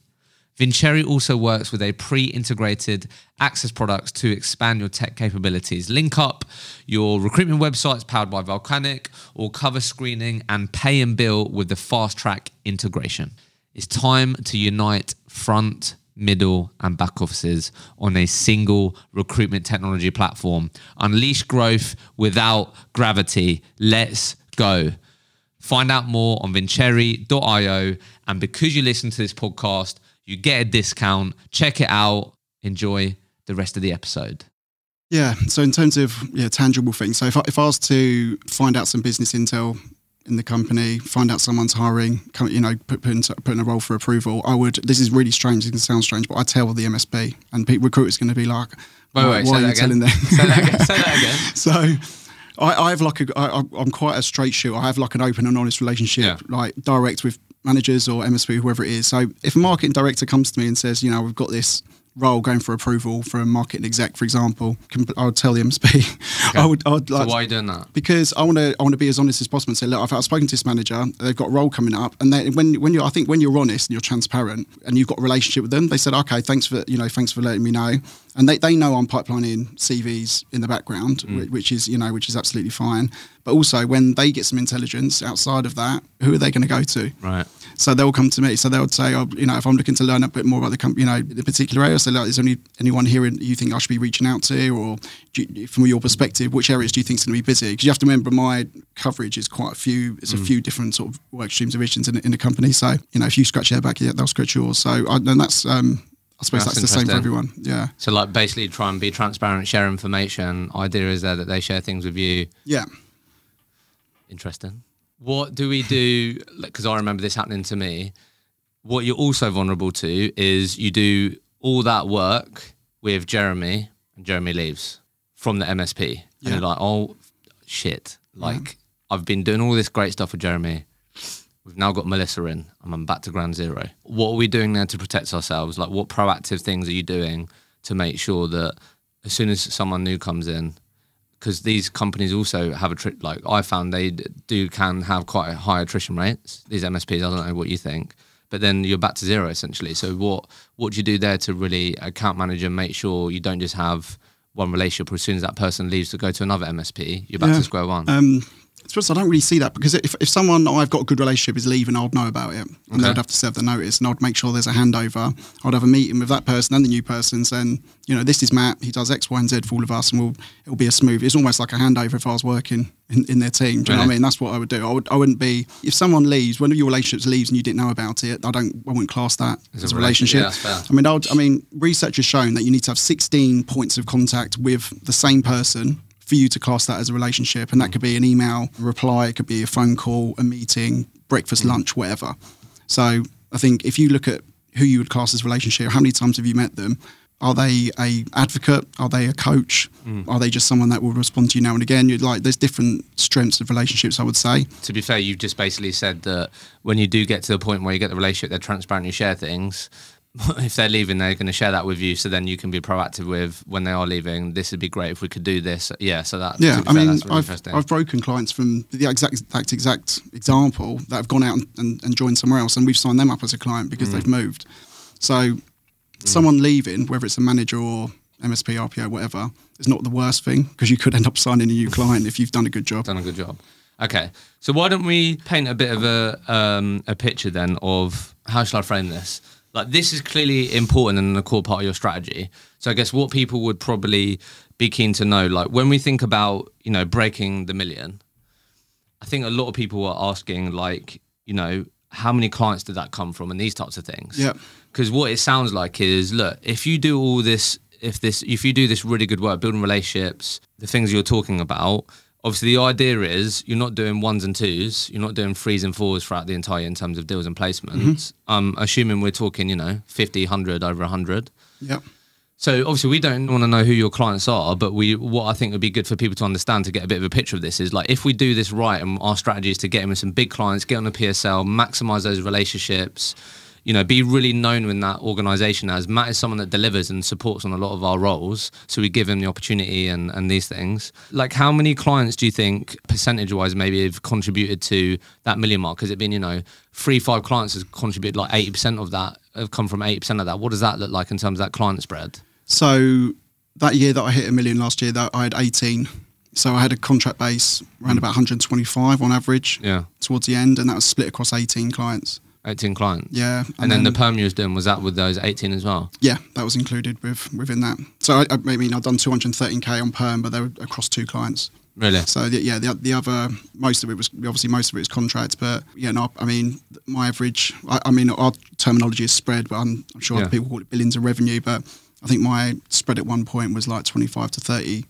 Vincere also works with a pre-integrated access products to expand your tech capabilities. Link up your recruitment websites powered by Volcanic, or cover screening and pay and bill with the fast track integration. It's time to unite front, middle, and back offices on a single recruitment technology platform. Unleash growth without gravity. Let's go. Find out more on vincere dot io. And because you listen to this podcast, you get a discount. Check it out. Enjoy the rest of the episode. Yeah. So in terms of yeah, tangible things, so if I, if I was to find out some business intel in the company, find out someone's hiring, you know, put, put, in, put in a role for approval, I would, this is really strange, it can sound strange, but I tell the M S P, and pe- recruiter's going to be like, wait, wait, why are you telling them? Say that again. Say that again. So... I, I have like a, I, I'm quite a straight shooter. I have like an open and honest relationship, yeah. like direct with managers or M S P, whoever it is. So if a marketing director comes to me and says, you know, we've got this role going for approval for a marketing exec, for example, I would tell the M S P. Okay. I would. I would like so why are you doing that? Because I want to. I want to be as honest as possible and say, look, I've, I've spoken to this manager. They've got a role coming up, and they, when when you, I think when you're honest and you're transparent and you've got a relationship with them, they said, okay, thanks for you know, thanks for letting me know. And they, they know I'm pipelining C Vs in the background, mm. which is, you know, which is absolutely fine. But also when they get some intelligence outside of that, who are they going to go to? Right. So they'll come to me. So they'll say, oh, you know, if I'm looking to learn a bit more about the company, you know, the particular area, so like, is there any, anyone here you think I should be reaching out to? Or do you, from your perspective, which areas do you think is going to be busy? Because you have to remember my coverage is quite a few, it's mm. a few different sort of work streams of visions in, in the company. So, you know, if you scratch their back, yeah, they'll scratch yours. So I, and that's... Um, I suppose that's, that's the same for everyone, yeah. So like basically try and be transparent, share information. Idea is there that they share things with you. Yeah. Interesting. What do we do, because I remember this happening to me, what you're also vulnerable to is you do all that work with Jeremy and Jeremy leaves from the M S P. Yeah. And you're like, oh, shit. Like yeah. I've been doing all this great stuff with Jeremy. We've now got Melissa in and I'm back to ground zero. What are we doing there to protect ourselves? Like what proactive things are you doing to make sure that as soon as someone new comes in, because these companies also have a trick, like I found they do can have quite high attrition rates, these M S Ps, I don't know what you think, but then you're back to zero essentially. So what, what do you do there to really account manage and make sure you don't just have one relationship, or as soon as that person leaves to go to another M S P, you're back yeah. to square one? Um I don't really see that, because if, if someone I've got a good relationship is leaving, I'd know about it, and okay. they'd have to serve the notice, and I'd make sure there's a handover. I'd have a meeting with that person and the new person saying, you know, this is Matt, he does X, Y and Z for all of us, and we'll, it'll be a smooth, it's almost like a handover if I was working in, in their team. Do you right. know what I mean? That's what I would do. I, would, I wouldn't be, if someone leaves, one of your relationships leaves and you didn't know about it, I don't, I wouldn't class that as, as a relationship. relationship. Yeah, I mean, I, would, I mean, research has shown that you need to have sixteen points of contact with the same person for you to class that as a relationship, and that could be an email, a reply, it could be a phone call, a meeting, breakfast, lunch, whatever. So I think if you look at who you would class as relationship, how many times have you met them? Are they a advocate? Are they a coach? Mm. Are they just someone that will respond to you now and again? You'd like, there's different strengths of relationships, I would say. To be fair, you've just basically said that when you do get to the point where you get the relationship, they're transparent, you share things. If they're leaving, they're going to share that with you, so then you can be proactive with when they are leaving. This would be great if we could do this. Yeah, so that. Yeah, I mean, that's really I've, interesting. I've broken clients from the exact exact, exact example that have gone out and, and, and joined somewhere else, and we've signed them up as a client because mm. they've moved. So mm. someone leaving, whether it's a manager or M S P, R P O, whatever, is not the worst thing, because you could end up signing a new client if you've done a good job. Done a good job. Okay, so why don't we paint a bit of a um, a picture then of, how shall I frame this? Like, this is clearly important and a core part of your strategy. So I guess what people would probably be keen to know, like when we think about, you know, breaking the million, I think a lot of people are asking, like, you know, how many clients did that come from and these types of things. Yeah. Because what it sounds like is, look, if you do all this, if this, if you do this really good work, building relationships, the things you're talking about, obviously the idea is you're not doing ones and twos, you're not doing threes and fours throughout the entire year in terms of deals and placements. Mm-hmm. Um, assuming we're talking, you know, fifty, a hundred, over a hundred. Yeah. So obviously we don't want to know who your clients are, but we, what I think would be good for people to understand to get a bit of a picture of this is, like, if we do this right and our strategy is to get in with some big clients, get on a P S L, maximize those relationships, you know, be really known in that organization as Matt is someone that delivers and supports on a lot of our roles. So we give him the opportunity and, and these things. Like, how many clients do you think percentage wise maybe have contributed to that million mark? Has it been, you know, three, five clients has contributed like eighty percent of that, have come from eighty percent of that. What does that look like in terms of that client spread? So that year that I hit a million last year, that I had eighteen. So I had a contract base around about one hundred twenty-five on average yeah. towards the end. And that was split across eighteen clients. eighteen clients. Yeah. And, and then, then the perm you was doing, was that with those eighteen as well? Yeah, that was included with within that. So I, I mean, I've done two hundred thirteen K on perm, but they were across two clients. Really? So the, yeah, the, the other, most of it was, obviously most of it was contracts, but yeah, no, I mean, my average, I, I mean, our terminology is spread, but I'm, I'm sure yeah. other people call it billions of revenue, but I think my spread at one point was like twenty-five to thirty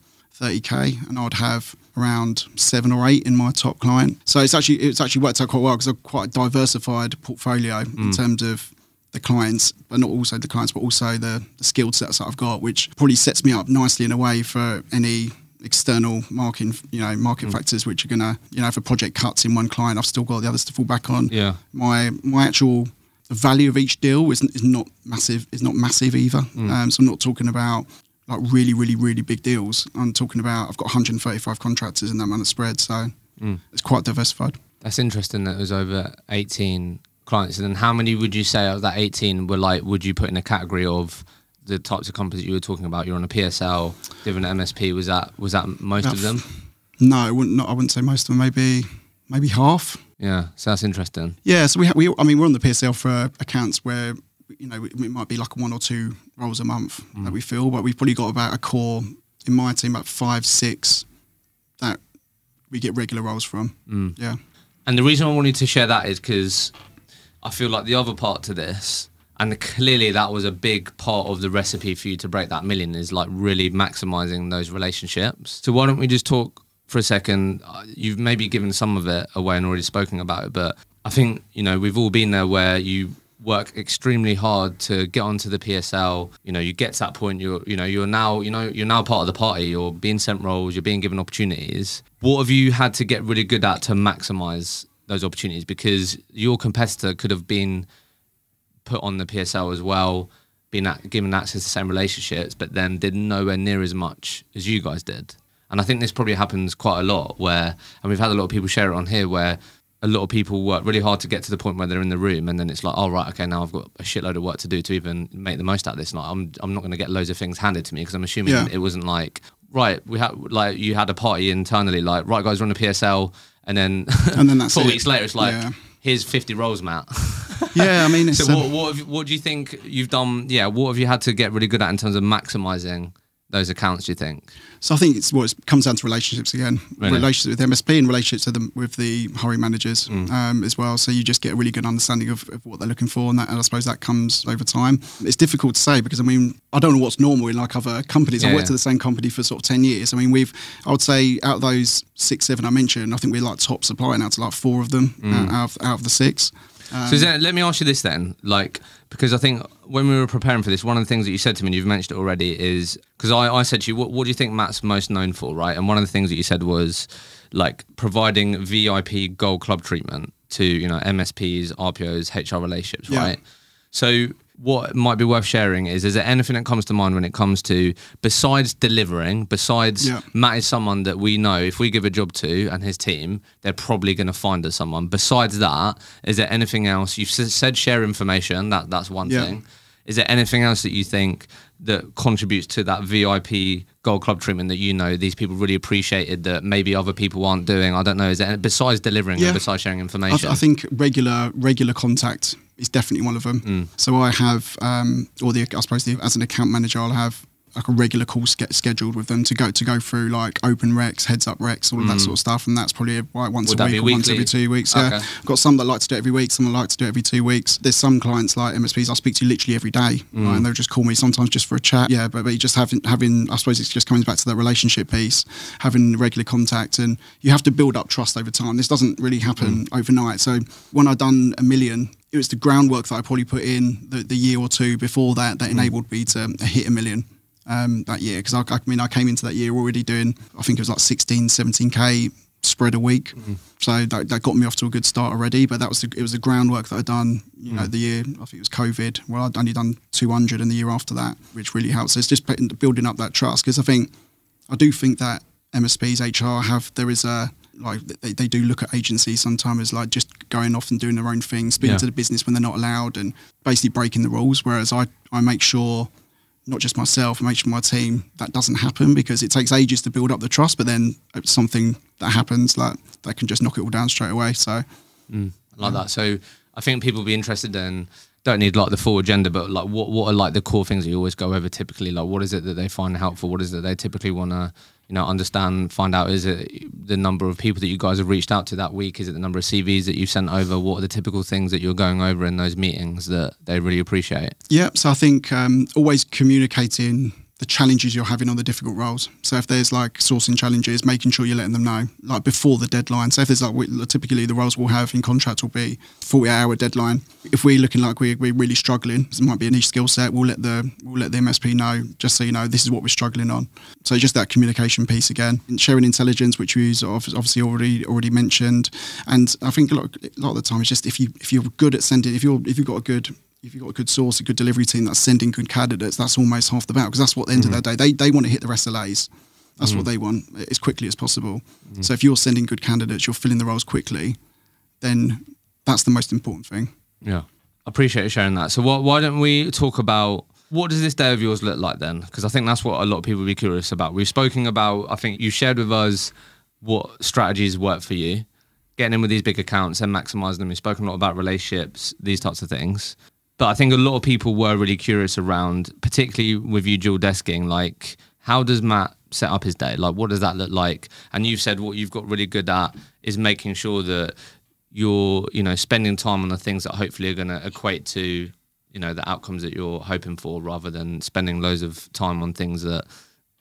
K, and I'd have around seven or eight in my top client. So it's actually it's actually worked out quite well, because I've quite diversified portfolio mm. in terms of the clients, but not also the clients, but also the, the skill sets that I've got, which probably sets me up nicely in a way for any external marketing, you know, market mm. factors, which are gonna, you know, if a project cuts in one client, I've still got the others to fall back on. Yeah, my my actual value of each deal is is not massive. Is not massive either. Mm. Um, so I'm not talking about, like, really, really, really big deals. I'm talking about, I've got one hundred thirty-five contractors in that amount of spread, so mm. it's quite diversified. That's interesting that it was over eighteen clients. And then how many would you say of that eighteen were, like, would you put in a category of the types of companies you were talking about, you're on a P S L, different M S P, was that was that most uh, of them? No, I wouldn't, not, I wouldn't say most of them, maybe maybe half. Yeah, so that's interesting. Yeah, so we, ha we I mean, we're on the P S L for accounts where, you know, it might be like one or two roles a month mm. that we fill, but we've probably got about a core, in my team, about five, six that we get regular roles from, mm. yeah. And the reason I wanted to share that is because I feel like the other part to this, and clearly that was a big part of the recipe for you to break that million, is like really maximizing those relationships. So why don't we just talk for a second? You've maybe given some of it away and already spoken about it, but I think, you know, we've all been there where you work extremely hard to get onto the P S L. You know, you get to that point, you're, you know, you're now, you know, you're now part of the party, you're being sent roles, you're being given opportunities. What have you had to get really good at to maximize those opportunities? Because your competitor could have been put on the P S L as well, been at, given access to the same relationships, but then did nowhere near as much as you guys did. And I think this probably happens quite a lot where, and we've had a lot of people share it on here, where a lot of people work really hard to get to the point where they're in the room, and then it's like, oh, right, okay, now I've got a shitload of work to do to even make the most out of this. Like, I'm, I'm not going to get loads of things handed to me, because I'm assuming yeah. it wasn't like, right, we had like you had a party internally, like, right, guys, we're on the P S L, and then, and then that's four it. weeks later, it's like, yeah. here's fifty roles, Matt. Yeah, I mean, it's so what, what, have, what do you think you've done? Yeah, what have you had to get really good at in terms of maximising those accounts, do you think? So I think it's what well, it comes down to relationships again. Really? Relationships with M S P and relationships with the, with the hiring managers mm. um, as well. So you just get a really good understanding of, of what they're looking for, and, that, and I suppose that comes over time. It's difficult to say because, I mean, I don't know what's normal in like other companies. Yeah, I worked yeah. at the same company for sort of ten years. I mean, we've, I would say out of those six, seven I mentioned, I think we're like top supplier now to like four of them mm. out, of, out of the six. Um, so that, let me ask you this then, like, because I think when we were preparing for this, one of the things that you said to me, and you've mentioned it already, is, because I, I said to you, what, what do you think Matt's most known for, right? And one of the things that you said was like providing V I P gold club treatment to, you know, M S Ps, R P Os, H R relationships, yeah. right? So what might be worth sharing is, is there anything that comes to mind when it comes to, besides delivering, besides yeah. Matt is someone that we know, if we give a job to and his team, they're probably going to find us someone. Besides that, is there anything else? You've said share information, that that's one yeah. thing. Is there anything else that you think that contributes to that V I P Gold Club treatment that, you know, these people really appreciated that maybe other people aren't doing? I don't know. Is there, besides delivering yeah. and besides sharing information? I, th I think regular regular contact is definitely one of them. Mm. So I have, um, or the I suppose the, as an account manager, I'll have like a regular call ske scheduled with them to go to go through like open recs, heads up recs, all of mm. that sort of stuff, and that's probably like once Would a week, or once every two weeks. Okay. Yeah, I've got some that like to do it every week, some that like to do it every two weeks. There's some clients like M S Ps I speak to literally every day, mm. right, and they'll just call me sometimes just for a chat. Yeah, but, but you just having having I suppose it's just coming back to that relationship piece, having regular contact, and you have to build up trust over time. This doesn't really happen mm. overnight. So when I've done a million, it was the groundwork that I probably put in the, the year or two before that that mm. enabled me to hit a million. Um, that year, because I, I mean I came into that year already doing, I think it was like sixteen, seventeen K spread a week, mm. so that, that got me off to a good start already. But that was the, it was the groundwork that I'd done, you mm. know, the year, I think it was COVID, well, I'd only done two hundred in the year after that, which really helps. So it's just building up that trust, because I think I do think that M S Ps, H R have, there is a like they, they do look at agencies sometimes as like just going off and doing their own thing, speaking yeah. to the business when they're not allowed, and basically breaking the rules. Whereas I I make sure, not just myself, make sure my team, that doesn't happen, because it takes ages to build up the trust, but then it's something that happens like that can just knock it all down straight away. So mm, I like yeah. that. So I think people will be interested in, don't need like the full agenda, but like what, what are like the core things that you always go over typically? Like what is it that they find helpful? What is it that they typically want to, you know, understand, find out? Is it the number of people that you guys have reached out to that week? Is it the number of C Vs that you've sent over? What are the typical things that you're going over in those meetings that they really appreciate? Yeah, so I think um, always communicating the challenges you're having on the difficult roles. So if there's like sourcing challenges, making sure you're letting them know like before the deadline. So if there's like, typically the roles we'll have in contract will be forty-eight hour deadline. If we're looking like we're, we're really struggling, it might be a niche skill set, we'll let the we'll let the M S P know, just so you know, this is what we're struggling on. So just that communication piece again. And sharing intelligence, which we obviously already already mentioned. And I think a lot, a lot of the time it's just if you if you're good at sending, if you're if you've got a good if you've got a good source, a good delivery team that's sending good candidates, that's almost half the battle, because that's what at the end mm-hmm. of their day, they, they want to hit their S L As. That's mm-hmm. what they want, as quickly as possible. Mm-hmm. So if you're sending good candidates, you're filling the roles quickly, then that's the most important thing. Yeah, I appreciate you sharing that. So why, why don't we talk about What does this day of yours look like then? Because I think that's what a lot of people would be curious about. We've spoken about, I think you shared with us what strategies work for you, getting in with these big accounts and maximizing them. We've spoken a lot about relationships, these types of things. But I think a lot of people were really curious around, particularly with you dual desking, like how does Matt set up his day? Like what does that look like? And you've said what you've got really good at is making sure that you're, you know, spending time on the things that hopefully are going to equate to, you know, the outcomes that you're hoping for rather than spending loads of time on things that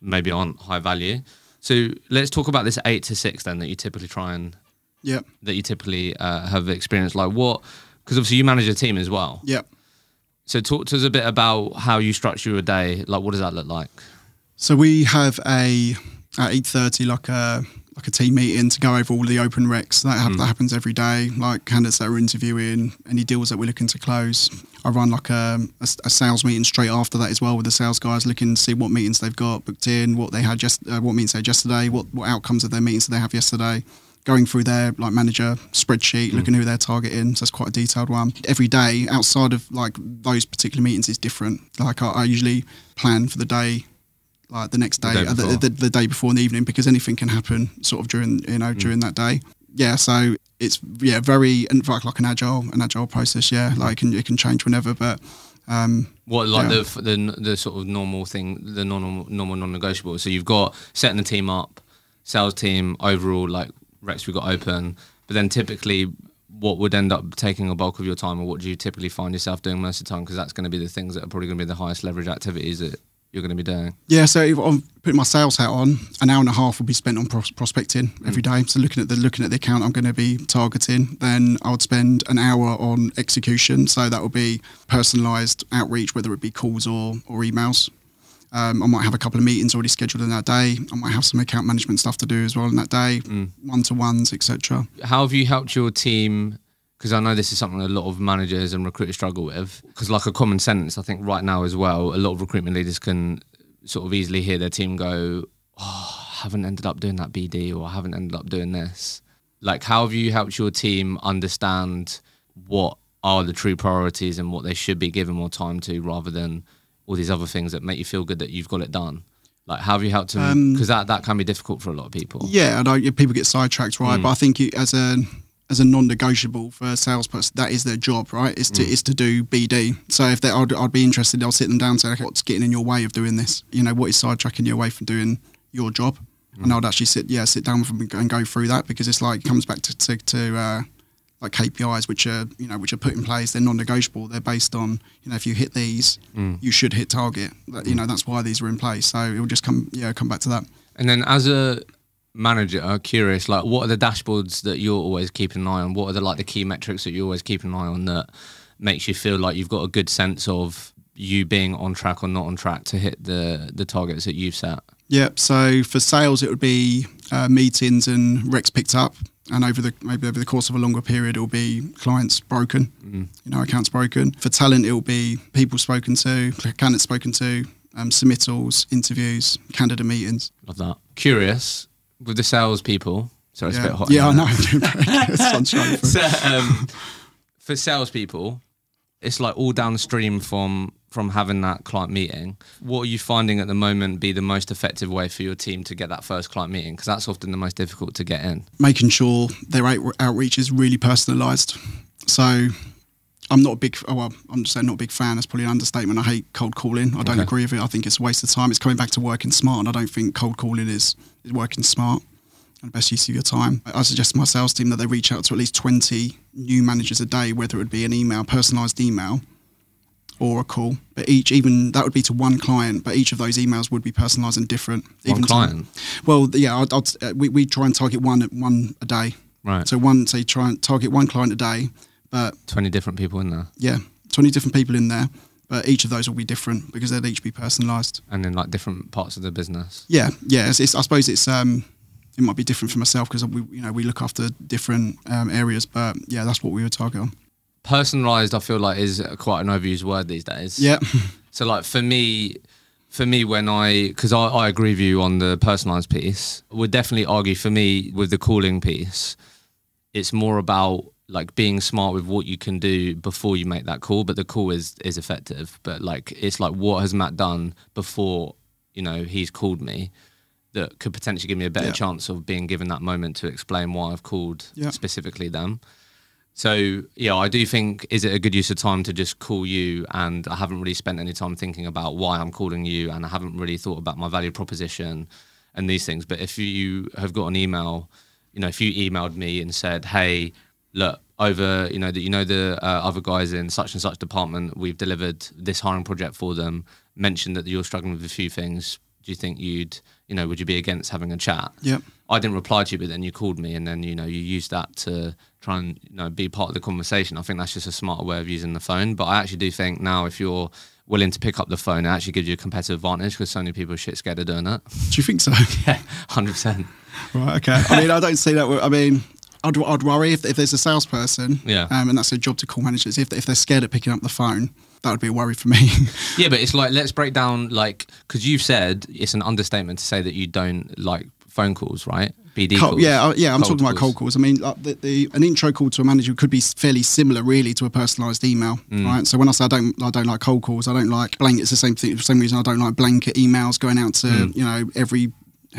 maybe aren't high value. So let's talk about this eight to six then that you typically try and, yeah, that you typically uh, have experienced. Like what, because obviously you manage a team as well. Yeah. So talk to us a bit about how you structure your day. Like what does that look like? So we have a, at eight thirty, like a, like a team meeting to go over all the open recs. That, ha- mm. that happens every day, like candidates that are interviewing, any deals that we're looking to close. I run like a, a, a sales meeting straight after that as well with the sales guys, looking to see what meetings they've got booked in, what they had just, uh, what meetings they had yesterday, what, what outcomes of their meetings did they have yesterday. Going through their like manager spreadsheet, mm. looking who they're targeting. So it's quite a detailed one. Every day outside of like those particular meetings is different. Like I, I usually plan for the day, like the next day, the day, uh, the, the, the day before in the evening, because anything can happen sort of during, you know, mm. during that day. Yeah. So it's, yeah, very, and like, like an agile, an agile process. Yeah. Like it can, it can change whenever, but, um, what, like yeah. the, the, the sort of normal thing, the normal, normal non-negotiable. So you've got setting the team up, sales team overall, like recs we got open, but then typically what would end up taking a bulk of your time, or what do you typically find yourself doing most of the time? Cause that's going to be the things that are probably going to be the highest leverage activities that you're going to be doing. Yeah, so if I'm putting my sales hat on, an hour and a half will be spent on pros- prospecting every mm. day. So looking at the looking at the account I'm going to be targeting, then I would spend an hour on execution. So that will be personalised outreach, whether it be calls or or emails. Um, I might have a couple of meetings already scheduled in that day. I might have some account management stuff to do as well in that day, mm. one-to-ones, et cetera. How have you helped your team? Because I know this is something a lot of managers and recruiters struggle with. Because like a common sentence, I think right now as well, a lot of recruitment leaders can sort of easily hear their team go, oh, I haven't ended up doing that B D, or I haven't ended up doing this. Like how have you helped your team understand what are the true priorities and what they should be given more time to rather than all these other things that make you feel good that you've got it done? Like how have you helped them? Because um, that, that can be difficult for a lot of people. Yeah, I know people get sidetracked, right? Mm. But I think you, as a... as a non-negotiable for a salesperson, that is their job, right? Is to mm. is to do B D. So if they, I'd, I'd be interested, I'll sit them down and say, okay, what's getting in your way of doing this? You know, what is sidetracking you away from doing your job? Mm. And I'd actually sit, yeah, sit down with them and go through that, because it's like, it comes back to to, to uh, like K P Is, which are, you know, which are put in place. They're non-negotiable. They're based on, you know, if you hit these, mm. you should hit target. That, you know, that's why these were in place. So it will just come, yeah, come back to that. And then as a manager, I'm curious, like what are the dashboards that you're always keeping an eye on? What are the like the key metrics that you're always keeping an eye on that makes you feel like you've got a good sense of you being on track or not on track to hit the the targets that you've set? Yep. So for sales, it would be uh, meetings and recs picked up, and over the maybe over the course of a longer period, it'll be clients broken, mm. you know, accounts broken. For talent, it'll be people spoken to, candidates spoken to, um, submittals, interviews, candidate meetings. Love that. Curious. With the sales people, sorry, it's yeah. a bit hot. Yeah, I know. so, um, for sales people, it's like all downstream from from having that client meeting. What are you finding at the moment be the most effective way for your team to get that first client meeting? Because that's often the most difficult to get in. Making sure their out- outreach is really personalised. So I'm not a big, oh, well, I'm just saying not a big fan. That's probably an understatement. I hate cold calling. I don't okay. agree with it. I think it's a waste of time. It's coming back to working smart, and I don't think cold calling is, is working smart and best use of your time. I suggest to my sales team that they reach out to at least twenty new managers a day, whether it would be an email, personalised email, or a call. But each, even that would be to one client, but each of those emails would be personalised and different. One even client? To, well, yeah, I'd, I'd, we we try and target one one a day. Right. So one, say, try and target one client a day. But twenty different people in there. Yeah, twenty different people in there, but each of those will be different because they'd each be personalised. And in like different parts of the business. Yeah, yeah. It's, it's, I suppose it's um, it might be different for myself because we, you know, we look after different um, areas. But yeah, that's what we would target on. Personalised, I feel like, is quite an overused word these days. Yeah. So like for me, for me when I because I, I agree with you on the personalised piece, would definitely argue for me with the calling piece. It's more about like being smart with what you can do before you make that call. But the call is is effective. But like, it's like, what has Matt done before, you know, he's called me that could potentially give me a better yeah. chance of being given that moment to explain why I've called yeah. specifically them. So yeah, I do think, is it a good use of time to just call you? And I haven't really spent any time thinking about why I'm calling you, and I haven't really thought about my value proposition and these things. But if you have got an email, you know, if you emailed me and said, hey, look, over, you know, that, you know, the uh, other guys in such and such department, we've delivered this hiring project for them, mentioned that you're struggling with a few things. Do you think you'd, you know, would you be against having a chat? Yeah. I didn't reply to you, but then you called me, and then, you know, you used that to try and, you know, be part of the conversation. I think that's just a smarter way of using the phone. But I actually do think now, if you're willing to pick up the phone, it actually gives you a competitive advantage, because so many people are shit scared of doing that. Do you think so? Yeah, one hundred percent. Right, okay. I mean, I don't see that. I mean... I'd, I'd worry if, if there's a salesperson, yeah. um, and that's their job to call managers. If if they're scared at picking up the phone, that would be a worry for me. Yeah, but it's like, let's break down, like, because you've said it's an understatement to say that you don't like phone calls, right? B D cold, calls. Yeah, uh, yeah. I'm cold talking calls. about cold calls. I mean, like the, the, an intro call to a manager could be fairly similar, really, to a personalised email, mm. right? So when I say I don't, I don't like cold calls. I don't like blanket. It's the same thing. For some reason, I don't like blanket emails going out to mm. you know every.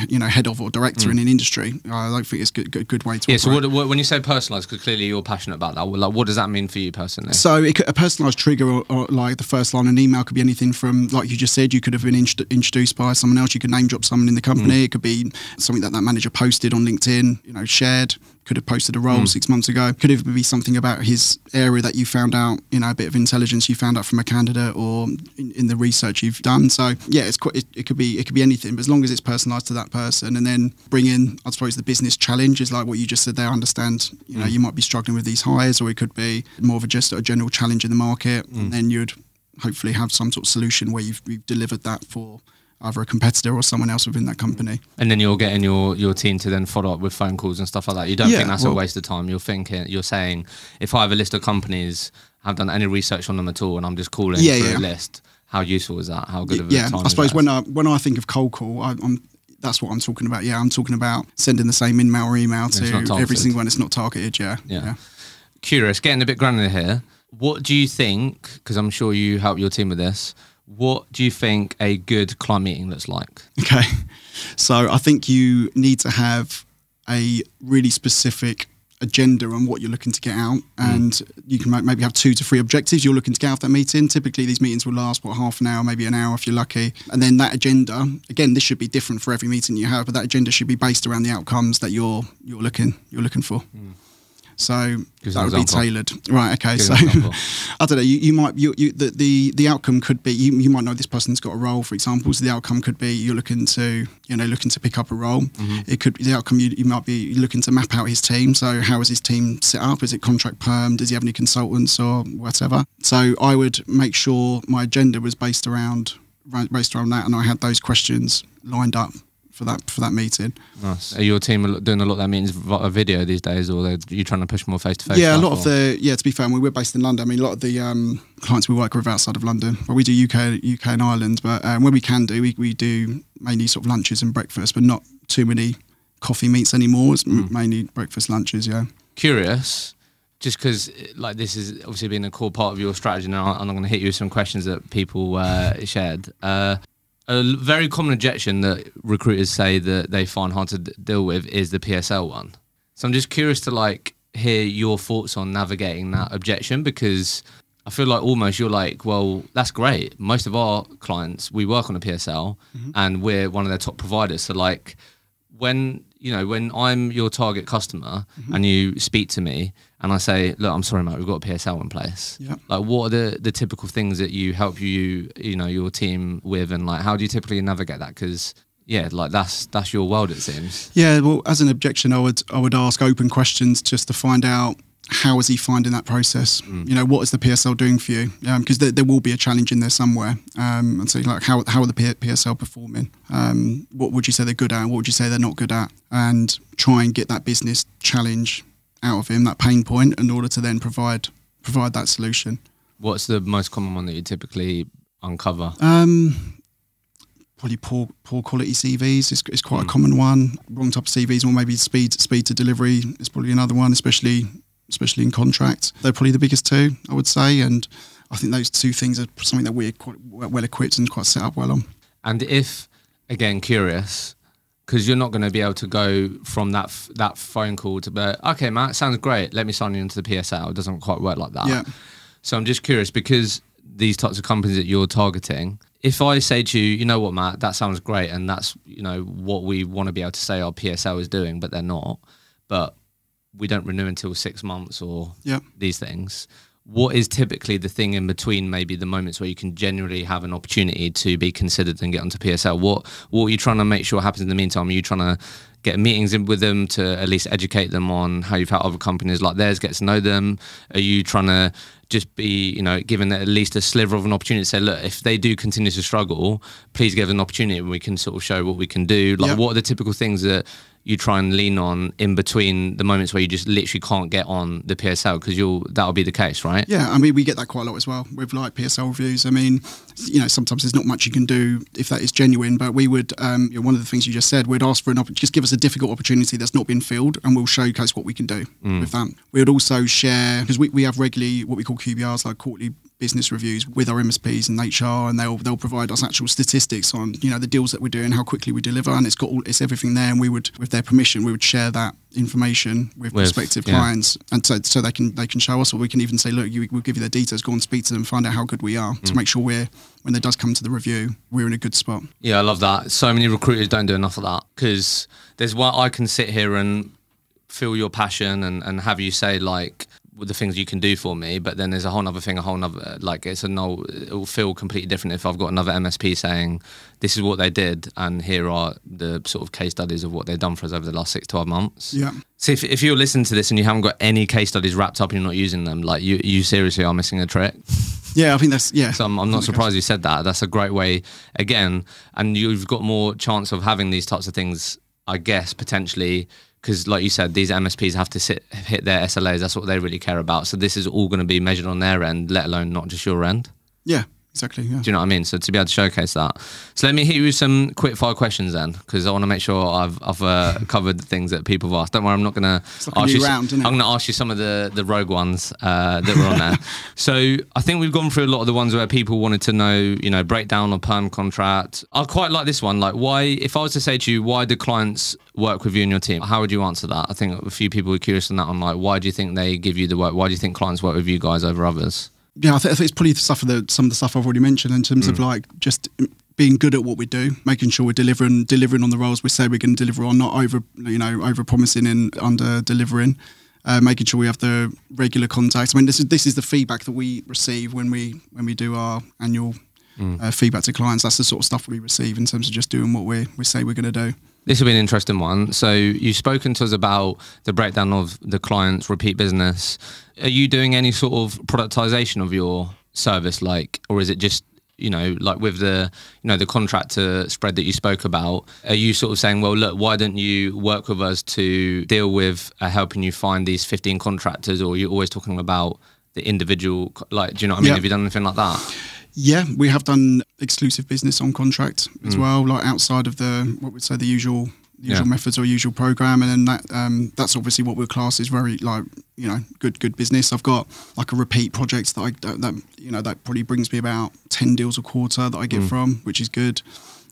you know, head of or director mm. in an industry. I don't think it's a good, good, good way to operate. Yeah, so what, what, when you say personalised, because clearly you're passionate about that, like, what does that mean for you personally? So it could, a personalised trigger or, or like the first line of an email could be anything from, like you just said, you could have been int- introduced by someone else, you could name drop someone in the company, mm. it could be something that that manager posted on LinkedIn, you know, shared, could have posted a role mm. six months ago, could even be something about his area that you found out, you know, a bit of intelligence you found out from a candidate or in, in the research you've done. So yeah, it's quite, it, it could be, it could be anything, but as long as it's personalised to that person. And then bring in, I suppose, the business challenge is like what you just said there. I understand, you know, mm. you might be struggling with these hires, or it could be more of a just a general challenge in the market. Mm. And then you'd hopefully have some sort of solution where you've, you've delivered that for either a competitor or someone else within that company. And then you're getting your, your team to then follow up with phone calls and stuff like that. You don't yeah, think that's well, a waste of time. You're thinking, you're saying, if I have a list of companies, I've done any research on them at all, and I'm just calling yeah, through yeah. a list, how useful is that? How good of a yeah, time I suppose is that? when I, when I think of cold call, I, I'm, that's what I'm talking about. Yeah, I'm talking about sending the same email or email to every single one. It's not targeted, yeah. yeah. yeah. Curious, getting a bit granular here. What do you think, because I'm sure you help your team with this, what do you think a good client meeting looks like? Okay. So I think you need to have a really specific agenda on what you're looking to get out. And mm. you can maybe have two to three objectives you're looking to get out of that meeting. Typically, these meetings will last, what, half an hour, maybe an hour if you're lucky. And then that agenda, again, this should be different for every meeting you have, but that agenda should be based around the outcomes that you're you're looking you're looking for. Mm. So Give that would example. be tailored. Right, okay. Give so I don't know, you, you might, you, you, the, the, the outcome could be, you, you might know this person's got a role, for example, so the outcome could be you're looking to, you know, looking to pick up a role. Mm-hmm. It could be the outcome, you, you might be looking to map out his team. So how is his team set up? Is it contract perm? Does he have any consultants or whatever? So I would make sure my agenda was based around, based around that, and I had those questions lined up for that for that meeting. Nice. Are your team doing a lot of that meetings via video these days, or are you trying to push more face to face? Yeah, a lot or? of the yeah. To be fair, we're based in London. I mean, a lot of the um, clients we work with outside of London, well, we do U K, U K and Ireland, but um, when we can do, we, we do mainly sort of lunches and breakfast, but not too many coffee meets anymore. It's mm. mainly breakfast, lunches. Yeah. Curious, just because like this has obviously been a core part of your strategy, and I'm going to hit you with some questions that people uh, shared. Uh, A very common objection that recruiters say that they find hard to d- deal with is the P S L one. So I'm just curious to like hear your thoughts on navigating that objection, because I feel like almost you're like, well, that's great. Most of our clients, we work on a P S L mm-hmm. and we're one of their top providers. So like when, you know, when I'm your target customer mm-hmm. and you speak to me and I say, look, I'm sorry, mate, we've got a P S L in place. Yeah. Like what are the, the typical things that you help you, you know, your team with, and like, how do you typically navigate that? Cause yeah, like that's, that's your world, it seems. Yeah. Well, as an objection, I would, I would ask open questions just to find out, how is he finding that process? Mm. You know, what is the P S L doing for you? Um, because there, there will be a challenge in there somewhere. Um, and so, like, how how are the P S L performing? Um, what would you say they're good at? What would you say they're not good at? And try and get that business challenge out of him, that pain point, in order to then provide provide that solution. What's the most common one that you typically uncover? Um, Probably poor poor quality C Vs is, is quite mm. a common one. Wrong type of C Vs, or maybe speed speed to delivery is probably another one, especially especially in contract. They're probably the biggest two, I would say. And I think those two things are something that we're quite well equipped and quite set up well on. And if, again, curious, because you're not going to be able to go from that f that phone call to, but okay, Matt, sounds great. Let me sign you into the P S L. It doesn't quite work like that. Yeah. So I'm just curious, because these types of companies that you're targeting, if I say to you, you know what, Matt, that sounds great, and that's, you know, what we want to be able to say our P S L is doing, but they're not, but we don't renew until six months or yeah. these things. What is typically the thing in between, maybe the moments where you can generally have an opportunity to be considered and get onto P S L? What what are you trying to make sure happens in the meantime? Are you trying to get meetings in with them to at least educate them on how you've had other companies like theirs, get to know them? Are you trying to just be, you know, given at least a sliver of an opportunity to say, look, if they do continue to struggle, please give them an opportunity and we can sort of show what we can do? Like, yep. what are the typical things that you try and lean on in between the moments where you just literally can't get on the P S L? Because you'll that'll be the case, right? Yeah, I mean, we get that quite a lot as well with like P S L reviews. I mean, you know, sometimes there's not much you can do if that is genuine, but we would, um, you know, one of the things you just said, we'd ask for an opportunity, just give us a difficult opportunity that's not been filled and we'll showcase what we can do mm. with that. We would also share, because we, we have regularly what we call Q B Rs, like quarterly business reviews with our M S Ps and H R, and they'll they'll provide us actual statistics on, you know, the deals that we're doing, how quickly we deliver, and it's got all, it's everything there. And we would, with their permission, we would share that information with, with prospective yeah. clients, and so so they can they can show us, or we can even say, look, you, we'll give you their details, go and speak to them, find out how good we are, mm. to make sure we're, when it does come to the review, we're in a good spot. Yeah, I love that. So many recruiters don't do enough of that, because there's one, I can sit here and feel your passion and and have you say like the things you can do for me, but then there's a whole other thing, a whole other, like it's a no, it'll feel completely different if I've got another M S P saying this is what they did and here are the sort of case studies of what they've done for us over the last six to twelve months. Yeah. So if, if you're listening to this and you haven't got any case studies wrapped up and you're not using them, like you you seriously are missing a trick. Yeah, I think that's, yeah. So I'm, I'm not surprised you said that. That's a great way, again, and you've got more chance of having these types of things, I guess, potentially. Because like you said, these M S Ps have to sit, hit their S L As. That's what they really care about. So this is all going to be measured on their end, let alone not just your end. Yeah, exactly. Yeah. Do you know what I mean? So to be able to showcase that. So let me hit you with some quick fire questions then, because I want to make sure I've, I've uh, covered the things that people have asked. Don't worry, I'm not going to ask you. Round, I'm going to ask you some of the, the rogue ones uh, that were on there. So I think we've gone through a lot of the ones where people wanted to know, you know, breakdown or perm contract. I quite like this one. Like, why, if I was to say to you, why do clients work with you and your team? How would you answer that? I think a few people were curious on that. I'm like, why do you think they give you the work? Why do you think clients work with you guys over others? Yeah, I think, I think it's probably stuff of the, some of the stuff I've already mentioned in terms mm. of like just being good at what we do, making sure we're delivering, delivering on the roles we say we're going to deliver on, not over, you know, over promising and under delivering. Uh, making sure we have the regular contacts. I mean, this is this is the feedback that we receive when we when we do our annual mm. uh, feedback to clients. That's the sort of stuff we receive in terms of just doing what we we say we're going to do. This will be an interesting one. So you've spoken to us about the breakdown of the client's repeat business. Are you doing any sort of productization of your service, like, or is it just, you know, like with the, you know, the contractor spread that you spoke about, are you sort of saying, well, look, why don't you work with us to deal with uh, helping you find these fifteen contractors, or you're always talking about the individual, like, do you know what I mean? Yeah. Have you done anything like that? Yeah, we have done exclusive business on contract as mm. well, like outside of the, what we'd say, the usual usual yeah. methods or usual program. And then that um, that's obviously what we'll class is very, like, you know, good good business. I've got like a repeat project that, I, that you know, that probably brings me about ten deals a quarter that I get mm. from, which is good.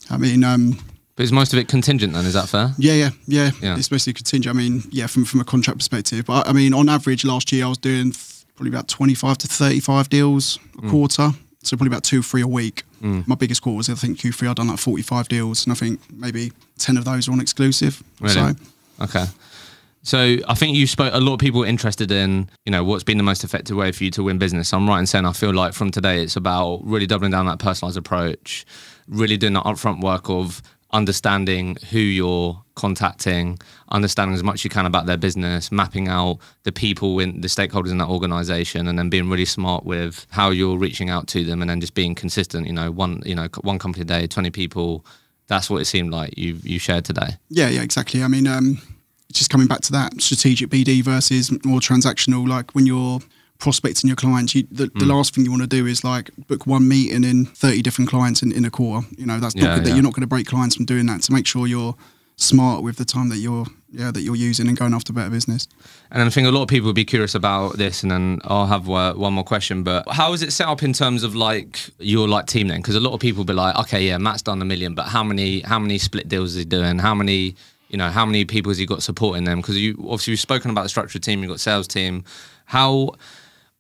I mean... Um, but is most of it contingent then, is that fair? Yeah, yeah, yeah. yeah. It's mostly contingent. I mean, yeah, from, from a contract perspective. But I, I mean, on average, last year I was doing probably about twenty-five to thirty-five deals a mm. quarter. So probably about two, three a week. Mm. My biggest quarter was, I think, Q three. I've done like forty-five deals, and I think maybe ten of those are on exclusive. Really? So. Okay. So I think you spoke, a lot of people are interested in, you know, what's been the most effective way for you to win business. I'm right in saying I feel like from today it's about really doubling down that personalised approach, really doing the upfront work of understanding who you're contacting, understanding as much as you can about their business, mapping out the people, in the stakeholders in that organization, and then being really smart with how you're reaching out to them, and then just being consistent, you know, one, you know, one company a day, twenty people. That's what it seemed like you you shared today. Yeah, yeah, exactly. I mean, um, just coming back to that strategic B D versus more transactional, like when you're prospecting your clients, you, the, mm. the last thing you want to do is like book one meeting in thirty different clients in, in a quarter. You know, that's yeah, not good, yeah. that you're not going to break clients from doing that. So make sure you're smart with the time that you're yeah that you're using and going after better business. And I think a lot of people would be curious about this, and then I'll have one more question, but how is it set up in terms of like your like team then? Because a lot of people be like, okay, yeah, Matt's done a million, but how many how many split deals is he doing? How many, you know, how many people has he got supporting them? Because you obviously you've spoken about the structured team, you've got sales team. How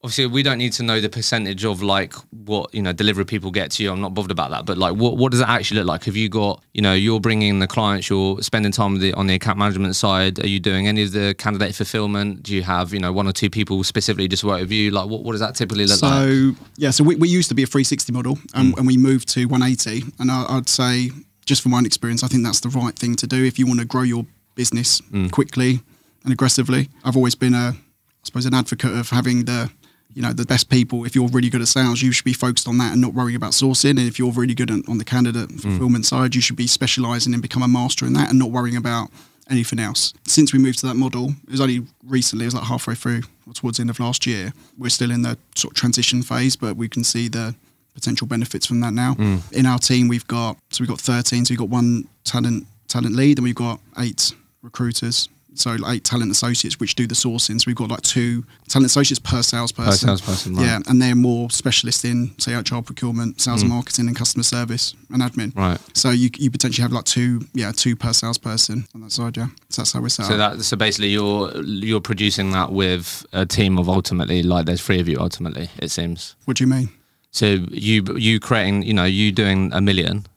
obviously we don't need to know the percentage of like what, you know, delivery people get to you. I'm not bothered about that. But like, what, what does it actually look like? Have you got, you know, you're bringing the clients, you're spending time with the, on the account management side. Are you doing any of the candidate fulfillment? Do you have, you know, one or two people specifically just work with you? Like what, what does that typically look so, like? So yeah, so we, we used to be a three sixty model and, mm. and we moved to one eighty. And I, I'd say just from my own experience, I think that's the right thing to do if you want to grow your business mm. quickly and aggressively. I've always been a, I suppose, an advocate of having the, you know, the best people. If you're really good at sales, you should be focused on that and not worrying about sourcing. And if you're really good on the candidate fulfillment mm. side, you should be specialising and become a master in that and not worrying about anything else. Since we moved to that model, it was only recently, it was like halfway through or towards the end of last year. We're still in the sort of transition phase, but we can see the potential benefits from that now. Mm. In our team, we've got, so we've got thirteen, so we've got one talent talent lead and we've got eight recruiters. So like eight talent associates, which do the sourcing. So we've got like two talent associates per salesperson. Per salesperson, right. Yeah, and they're more specialist in, say, H R, procurement, sales mm. and marketing, and customer service and admin. Right. So you you potentially have like two, yeah, two per salesperson on that side. Yeah. So that's how we're set so up. That, so basically, you're you're producing that with a team of ultimately like there's three of you ultimately. It seems. What do you mean? So you you creating, you know, you doing a million.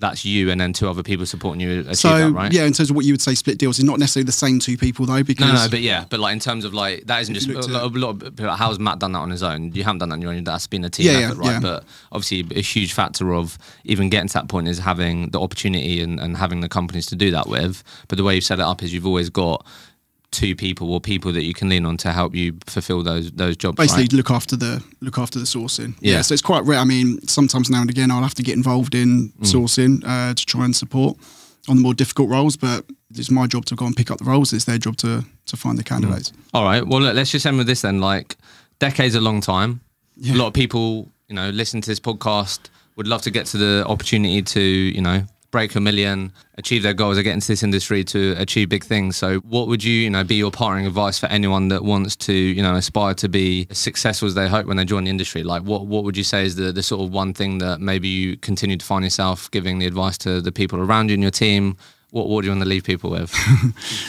That's you and then two other people supporting you achieve so, that, right? Yeah, in terms of what you would say split deals, it's not necessarily the same two people though because... No, no, but yeah, but like in terms of like, that isn't just... A lot, a lot of people, how's Matt done that on his own? You haven't done that on your own, that's been a team yeah, effort, yeah, right? Yeah. But obviously a huge factor of even getting to that point is having the opportunity and, and having the companies to do that with. But the way you've set it up is you've always got two people or people that you can lean on to help you fulfill those those jobs. Basically, right? look after the look after the sourcing. Yeah. yeah. So it's quite rare. I mean, sometimes now and again, I'll have to get involved in mm. sourcing uh, to try and support on the more difficult roles, but it's my job to go and pick up the roles. It's their job to to find the candidates. Mm. All right. Well, look, let's just end with this then. Like, decades a long time. Yeah. A lot of people, you know, listen to this podcast, would love to get to the opportunity to, you know, break a million, achieve their goals, or get into this industry to achieve big things. So what would you, you know, be your partnering advice for anyone that wants to, you know, aspire to be as successful as they hope when they join the industry? Like what, what would you say is the, the sort of one thing that maybe you continue to find yourself giving the advice to the people around you and your team? What, what do you want to leave people with?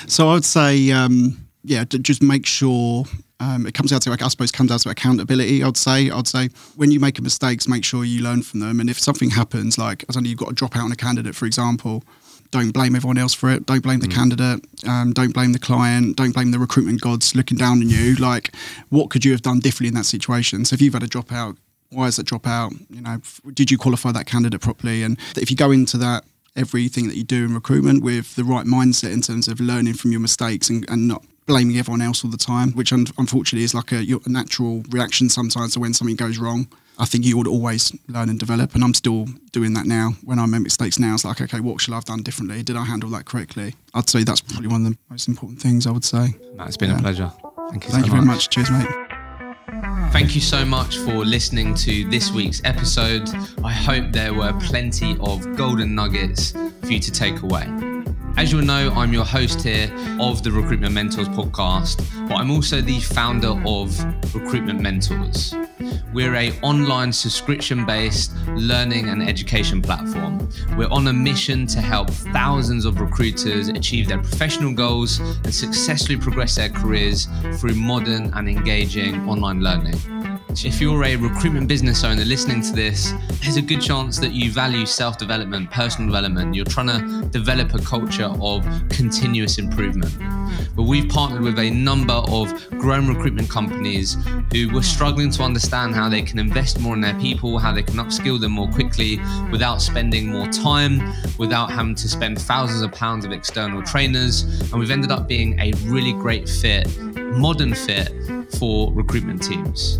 So I would say, um, yeah, just make sure um, it comes down to, I suppose, comes down to accountability. I'd say, I'd say, when you make mistakes, make sure you learn from them. And if something happens, like I don't know, you've got a dropout on a candidate, for example, don't blame everyone else for it. Don't blame the mm. candidate. Um, don't blame the client. Don't blame the recruitment gods looking down on you. Like, what could you have done differently in that situation? So if you've had a dropout, why is that dropout? You know, did you qualify that candidate properly? And if you go into that, everything that you do in recruitment with the right mindset in terms of learning from your mistakes and, and not blaming everyone else all the time, which un- unfortunately is like a, a natural reaction sometimes to when something goes wrong. I think you would always learn and develop, and I'm still doing that now. When I make mistakes now, it's like, okay, what should I have done differently? Did I handle that correctly? I'd say that's probably one of the most important things I would say. No, it's been yeah. a pleasure. Thank you Thank so you much. very much. Cheers, mate. Thank you so much for listening to this week's episode. I hope there were plenty of golden nuggets for you to take away. As you'll know, I'm your host here of the Recruitment Mentors podcast, but I'm also the founder of Recruitment Mentors. We're a online subscription-based learning and education platform. We're on a mission to help thousands of recruiters achieve their professional goals and successfully progress their careers through modern and engaging online learning. If you're a recruitment business owner listening to this, there's a good chance that you value self-development, personal development. You're trying to develop a culture of continuous improvement. But we've partnered with a number of grown recruitment companies who were struggling to understand how they can invest more in their people, how they can upskill them more quickly without spending more time, without having to spend thousands of pounds of external trainers. And we've ended up being a really great fit, modern fit for recruitment teams.